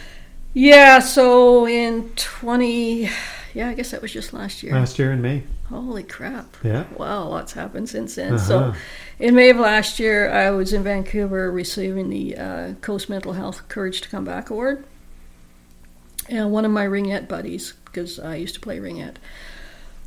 Yeah, so in twenty, yeah, I guess that was just last year. Last year in May. Holy crap. Yeah. Wow, lots happened since then. Uh-huh. So in May of last year, I was in Vancouver receiving the uh, Coast Mental Health Courage to Come Back Award. And one of my ringette buddies, because I used to play ringette,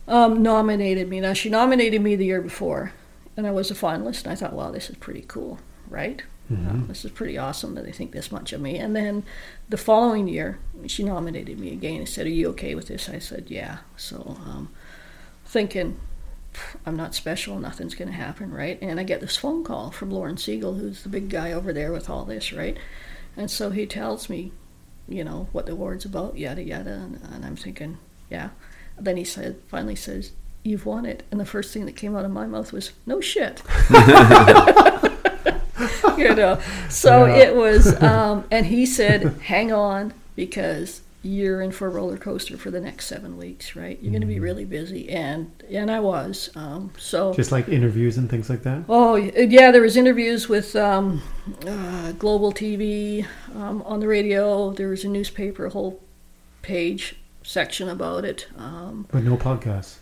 um, nominated me. Now, she nominated me the year before, and I was a finalist, and I thought, wow, this is pretty cool, right? Mm-hmm. Uh, this is pretty awesome that they think this much of me. And then the following year, she nominated me again and said, are you okay with this? I said, yeah. So um, thinking, I'm not special, nothing's going to happen, right? And I get this phone call from Lauren Siegel, who's the big guy over there with all this, right? And so he tells me, you know, what the award's about, yada, yada. And, and I'm thinking, yeah. And then he said, finally says, you've won it. And the first thing that came out of my mouth was, no shit. You know, so yeah. It was, um, and he said, hang on, because you're in for a roller coaster for the next seven weeks, right? You're mm-hmm. going to be really busy. And and I was. Um, so just like interviews and things like that? Oh, yeah, there was interviews with um, uh, Global T V, um, on the radio. There was a newspaper, a whole page section about it. Um, but no podcasts.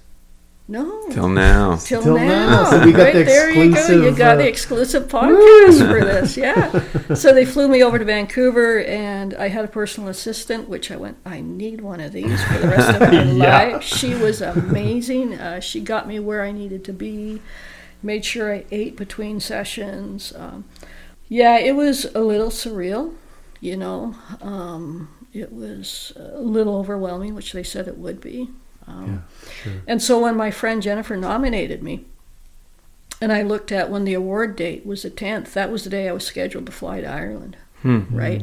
No. Till now. Till, Till now. now. So we got right the there you go. You got uh, the exclusive podcast for this. Yeah. So they flew me over to Vancouver, and I had a personal assistant, which I went, I need one of these for the rest of my yeah. life. She was amazing. Uh, she got me where I needed to be, made sure I ate between sessions. Um, yeah, it was a little surreal, you know. Um, it was a little overwhelming, which they said it would be. Um, yeah, sure. And so when my friend Jennifer nominated me, and I looked at when the award date was the tenth, that was the day I was scheduled to fly to Ireland, mm-hmm. right?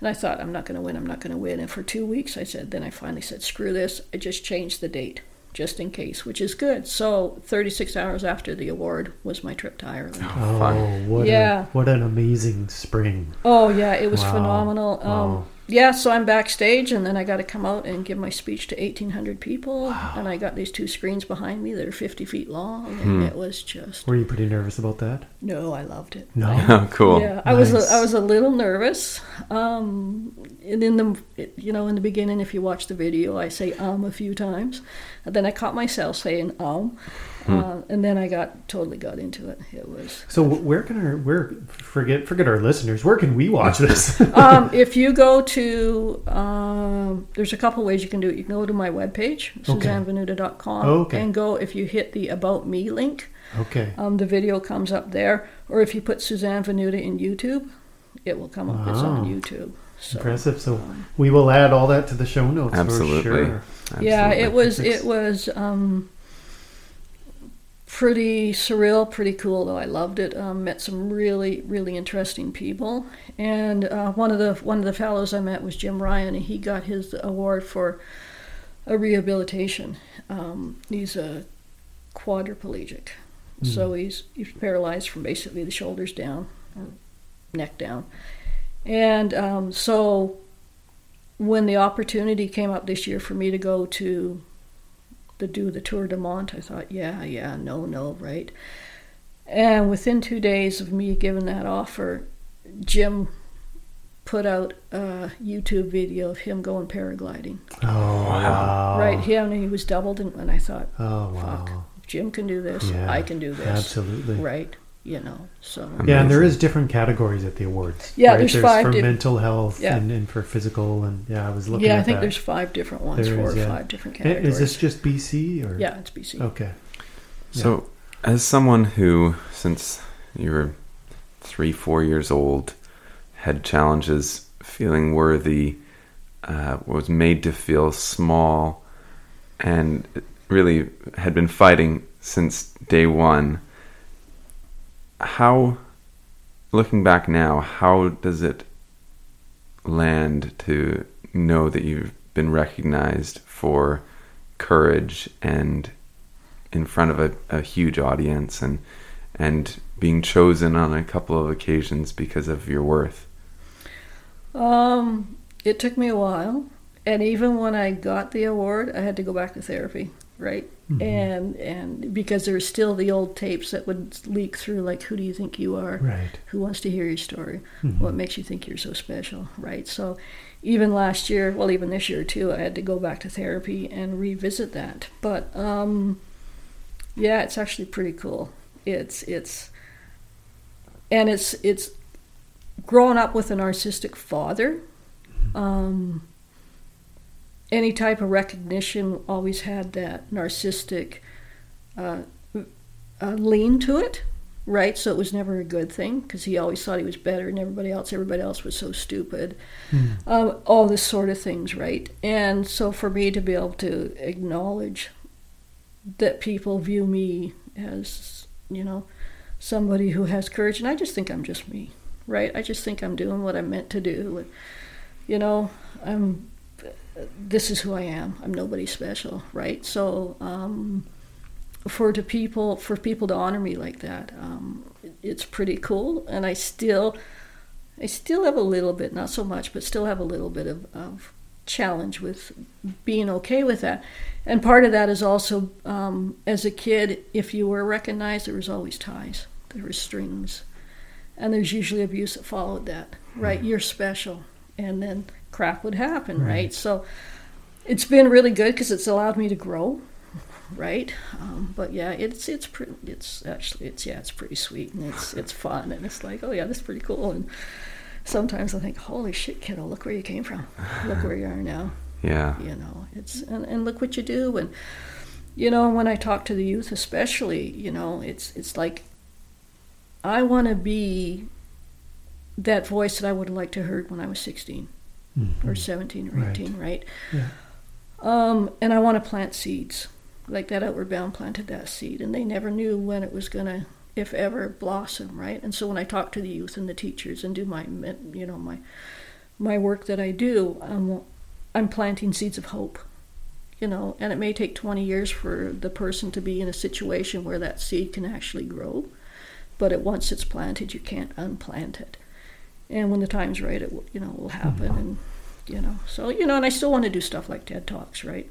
And I thought, I'm not going to win, I'm not going to win. And for two weeks, I said, then I finally said, screw this, I just changed the date, just in case, which is good. So thirty-six hours after the award was my trip to Ireland. Oh, Fun. what yeah. a, what an amazing spring. Oh, yeah, it was wow. phenomenal. Wow. Um, Yeah, so I'm backstage, and then I got to come out and give my speech to eighteen hundred people, wow. and I got these two screens behind me that are fifty feet long, and hmm. it was just... Were you pretty nervous about that? No, I loved it. No? Oh, cool. Yeah, nice. I was a, I was a little nervous, um, and in the, you know, in the beginning, if you watch the video, I say um a few times, and then I caught myself saying um, hmm. uh, and then I got totally got into it. It was... So where can our, where, forget, forget our listeners, where can we watch this? um, if you go to... To, um, there's a couple ways you can do it. You can go to my webpage, Suzanne Venuta dot com, oh, okay. and go, if you hit the About Me link, okay. um, the video comes up there. Or if you put Suzanne Venuta in YouTube, it will come up. Wow. It's on YouTube. So, impressive. So um, we will add all that to the show notes absolutely. for sure. Absolutely. Yeah, it was, it was um, pretty surreal, pretty cool, though. I loved it. Um, met some really, really interesting people. And uh, one of the one of the fellows I met was Jim Ryan, and he got his award for a rehabilitation. Um, he's a quadriplegic, mm. so he's he's paralyzed from basically the shoulders down, or neck down. And um, so when the opportunity came up this year for me to go to the do the Tour du Mont, I thought, yeah, yeah, no, no, right? And within two days of me giving that offer, Jim put out a YouTube video of him going paragliding. Oh, wow. Right, him, and he was doubled, and, and I thought, oh, wow. fuck, if Jim can do this, yeah, I can do this. Absolutely. Right, you know, so. Amazing. Yeah, and there is different categories at the awards. Yeah, right? there's, there's five. For di- mental health yeah. and, and for physical, and yeah, I was looking yeah, at that. Yeah, I think that. there's five different ones, there four is, or yeah. five different categories. Is this just B C? Or? Yeah, it's B C. Okay. Yeah. So, as someone who, since you were three, four years old, had challenges feeling worthy, uh, was made to feel small, and really had been fighting since day one. How, looking back now, how does it land to know that you've been recognized for courage and in front of a, a huge audience and and being chosen on a couple of occasions because of your worth? Um, it took me a while. And even when I got the award, I had to go back to therapy, right? Mm-hmm. And and because there's still the old tapes that would leak through, like, who do you think you are? Right. Who wants to hear your story? Mm-hmm. What makes you think you're so special, right? So even last year, well, even this year, too, I had to go back to therapy and revisit that. But, um, yeah, it's actually pretty cool. It's, it's, and it's, it's growing up with a narcissistic father, um... any type of recognition always had that narcissistic uh, uh, lean to it, right? So it was never a good thing because he always thought he was better than everybody else. Everybody else was so stupid. Mm. Um, all this sort of things, right? And so for me to be able to acknowledge that people view me as, you know, somebody who has courage, and I just think I'm just me, right? I just think I'm doing what I'm meant to do. And, you know, I'm... this is who I am. I'm nobody special, right? So um, for to people, for people to honor me like that, um, it, it's pretty cool. And I still, I still have a little bit, not so much, but still have a little bit of, of challenge with being okay with that. And part of that is also, um, as a kid, if you were recognized, there was always ties, there were strings, and there's usually abuse that followed that, right? Mm-hmm. You're special, and then crap would happen, right? right? So it's been really good because it's allowed me to grow, right? Um, but yeah, it's it's pretty, it's actually it's yeah, it's pretty sweet, and it's it's fun, and it's like, oh yeah, that's pretty cool. And sometimes I think, holy shit, kiddo, look where you came from, look where you are now. Yeah, you know, it's and, and look what you do, and you know, when I talk to the youth, especially, you know, it's it's like I want to be that voice that I would have liked to have heard when I was sixteen. Mm-hmm. Or seventeen or eighteen, right? right? Yeah. Um, and I want to plant seeds. Like that Outward Bound planted that seed, and they never knew when it was going to, if ever, blossom, right? And so when I talk to the youth and the teachers and do my, you know, my my work that I do, I'm, I'm planting seeds of hope, you know, and it may take twenty years for the person to be in a situation where that seed can actually grow, but it, once it's planted, you can't unplant it. And when the time's right, it will, you know, will happen. Mm-hmm. And, you know, so, you know, and I still want to do stuff like TED Talks, right?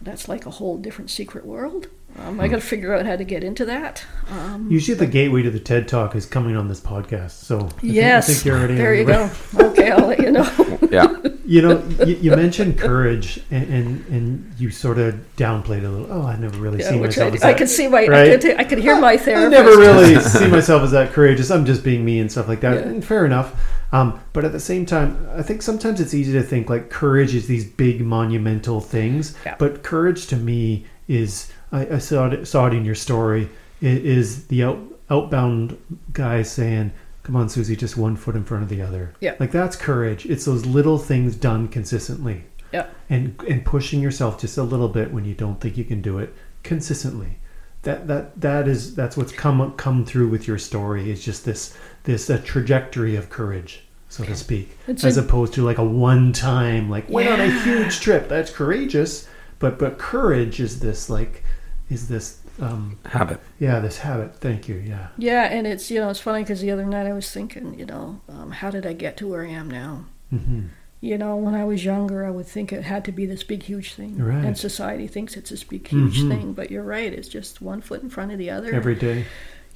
That's like a whole different secret world. Um, mm-hmm. I got to figure out how to get into that. Um, Usually but, the gateway to the TED Talk is coming on this podcast. So I yes, think, I think you're already there you go. Okay, I'll let you know. Yeah. You know, you, you mentioned courage, and, and and you sort of downplayed a little. Oh, I never really yeah, see myself. I, as I that, could see my. Right? I, could, I could hear my therapist. I never really see myself as that courageous. I'm just being me and stuff like that. Yeah. And fair enough. Um, but at the same time, I think sometimes it's easy to think like courage is these big monumental things. Yeah. But courage to me is I, I saw it saw it in your story. It is the out, outbound guy saying, come on, Susie, just one foot in front of the other. Yeah. Like that's courage. It's those little things done consistently. Yeah. And and pushing yourself just a little bit when you don't think you can do it consistently. That that that is that's what's come come through with your story is just this this uh, trajectory of courage, so to speak. It's as a, opposed to like a one time like went yeah. on a huge trip. That's courageous. But but courage is this like is this Um, habit. Yeah, this habit. Thank you. Yeah. Yeah, and it's, you know, it's funny because the other night I was thinking, you know, um, how did I get to where I am now? Mm-hmm. You know, when I was younger, I would think it had to be this big, huge thing. Right. And society thinks it's this big, huge mm-hmm. thing. But you're right. It's just one foot in front of the other. Every day.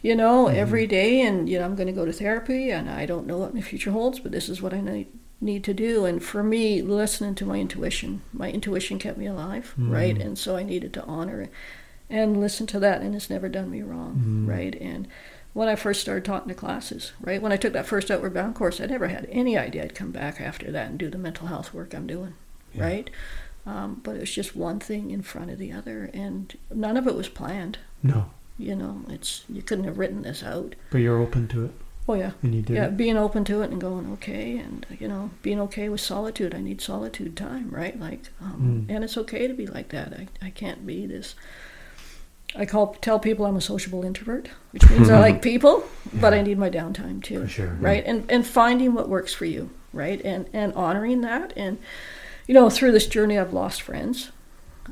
You know, mm-hmm. every day. And, you know, I'm going to go to therapy and I don't know what my future holds, but this is what I need to do. And for me, listening to my intuition, my intuition kept me alive, mm-hmm. right? And so I needed to honor it and listen to that, and it's never done me wrong, mm. right? And when I first started talking to classes, right, when I took that first Outward Bound course, I never had any idea I'd come back after that and do the mental health work I'm doing, yeah. right? Um, but it was just one thing in front of the other, and none of it was planned. No. You know, it's you couldn't have written this out. But you're open to it. Oh, yeah. And you did Yeah, it. Being open to it and going, okay, and, you know, being okay with solitude. I need solitude time, right? Like, um, mm. and it's okay to be like that. I, I can't be this... I call tell people I'm a sociable introvert, which means I like people, yeah. but I need my downtime too, for sure, right? Yeah. And and finding what works for you, right? And and honoring that, and you know, through this journey, I've lost friends,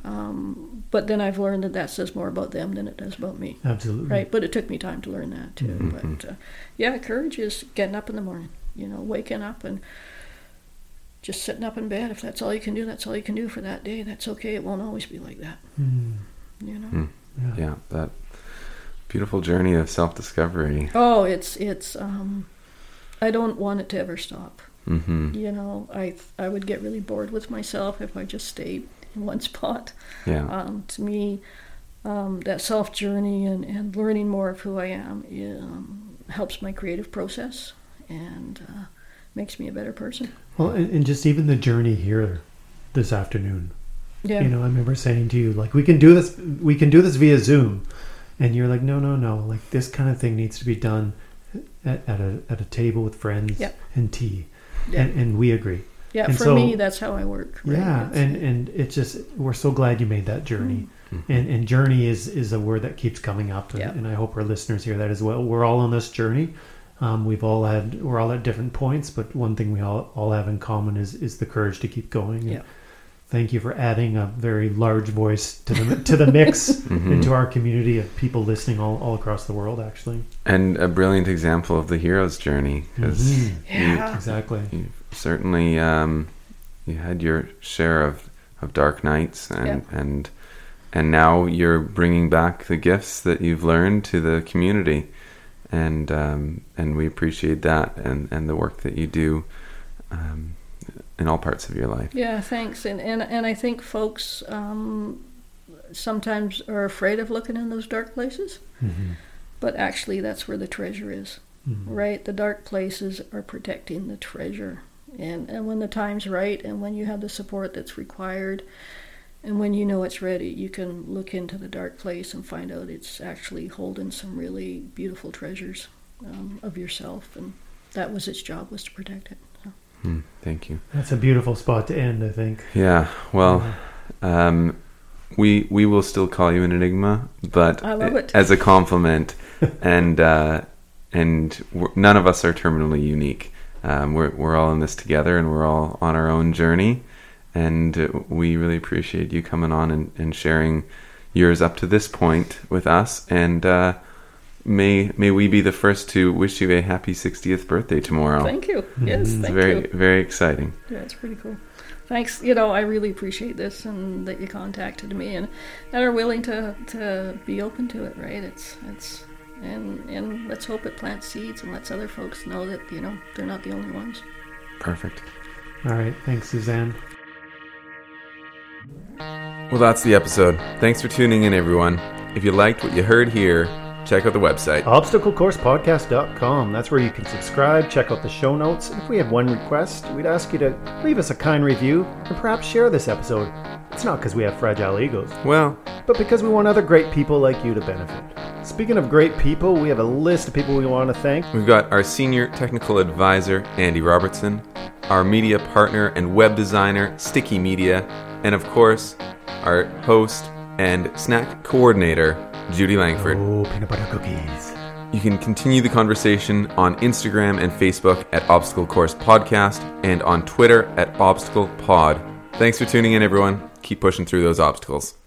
Um, but then I've learned that that says more about them than it does about me. Absolutely. Right? But it took me time to learn that, too. Mm-hmm. But, uh, yeah, courage is getting up in the morning, you know, waking up and just sitting up in bed. If that's all you can do, that's all you can do for that day. That's okay. It won't always be like that. Mm. You know? Mm. Yeah. yeah, that beautiful journey of self-discovery. Oh, it's, it's, um, I don't want it to ever stop. Mm-hmm. You know, I, I would get really bored with myself if I just stayed in one spot. Yeah. Um, to me, um, that self-journey and, and learning more of who I am um, helps my creative process and uh, makes me a better person. Well, and, and just even the journey here this afternoon. Yeah. You know, I remember saying to you, like, we can do this, we can do this via Zoom. And you're like, no, no, no. Like, this kind of thing needs to be done at, at a at a table with friends yeah. and tea. Yeah. And, and we agree. Yeah, and for so, me, that's how I work. Right? Yeah, that's and, and it's just, we're so glad you made that journey. Mm-hmm. And and journey is, is a word that keeps coming up. And, yeah. and I hope our listeners hear that as well. We're all on this journey. Um, we've all had, we're all at different points, but one thing we all, all have in common is, is the courage to keep going. And yeah. Thank you for adding a very large voice to the to the mix mm-hmm. and to our community of people listening all, all across the world, actually. And a brilliant example of the hero's journey. Mm-hmm. Yeah, you, exactly. You certainly, um, you had your share of, of dark nights, and, yeah. and and now you're bringing back the gifts that you've learned to the community, and um, and we appreciate that and, and the work that you do. Um, in all parts of your life. Yeah, thanks. And and, and I think folks um, sometimes are afraid of looking in those dark places, mm-hmm. but actually that's where the treasure is, mm-hmm. right? The dark places are protecting the treasure. And, and when the time's right and when you have the support that's required and when you know it's ready, you can look into the dark place and find out it's actually holding some really beautiful treasures um, of yourself. And that was its job, was to protect it. Mm, thank you. That's a beautiful spot to end, I think. Yeah. Well, um, we we will still call you an enigma, but I love it. As a compliment, and uh, and we're, none of us are terminally unique. Um, we're we're all in this together, and we're all on our own journey. And we really appreciate you coming on and, and sharing yours up to this point with us. And uh, May may we be the first to wish you a happy sixtieth birthday tomorrow. Thank you. Yes, mm-hmm. thank very, you. Very, very exciting. Yeah, it's pretty cool. Thanks. You know, I really appreciate this and that you contacted me and that are willing to, to be open to it, right? It's it's and and let's hope it plants seeds and lets other folks know that, you know, they're not the only ones. Perfect. All right. Thanks, Suzanne. Well, that's the episode. Thanks for tuning in, everyone. If you liked what you heard here, check out the website Obstacle Course Podcast dot com. That's where you can subscribe, check out the show notes, and if we have one request, we'd ask you to leave us a kind review and perhaps share this episode. It's not because we have fragile egos, well, but because we want other great people like you to benefit. Speaking of great people, we have a list of people we want to thank. We've got our senior technical advisor, Andy Robertson, our media partner and web designer, Sticky Media, and of course, our host and snack coordinator, Judy Langford. Oh, peanut butter cookies. You can continue the conversation on Instagram and Facebook at Obstacle Course Podcast and on Twitter at Obstacle Pod. Thanks for tuning in, everyone. Keep pushing through those obstacles.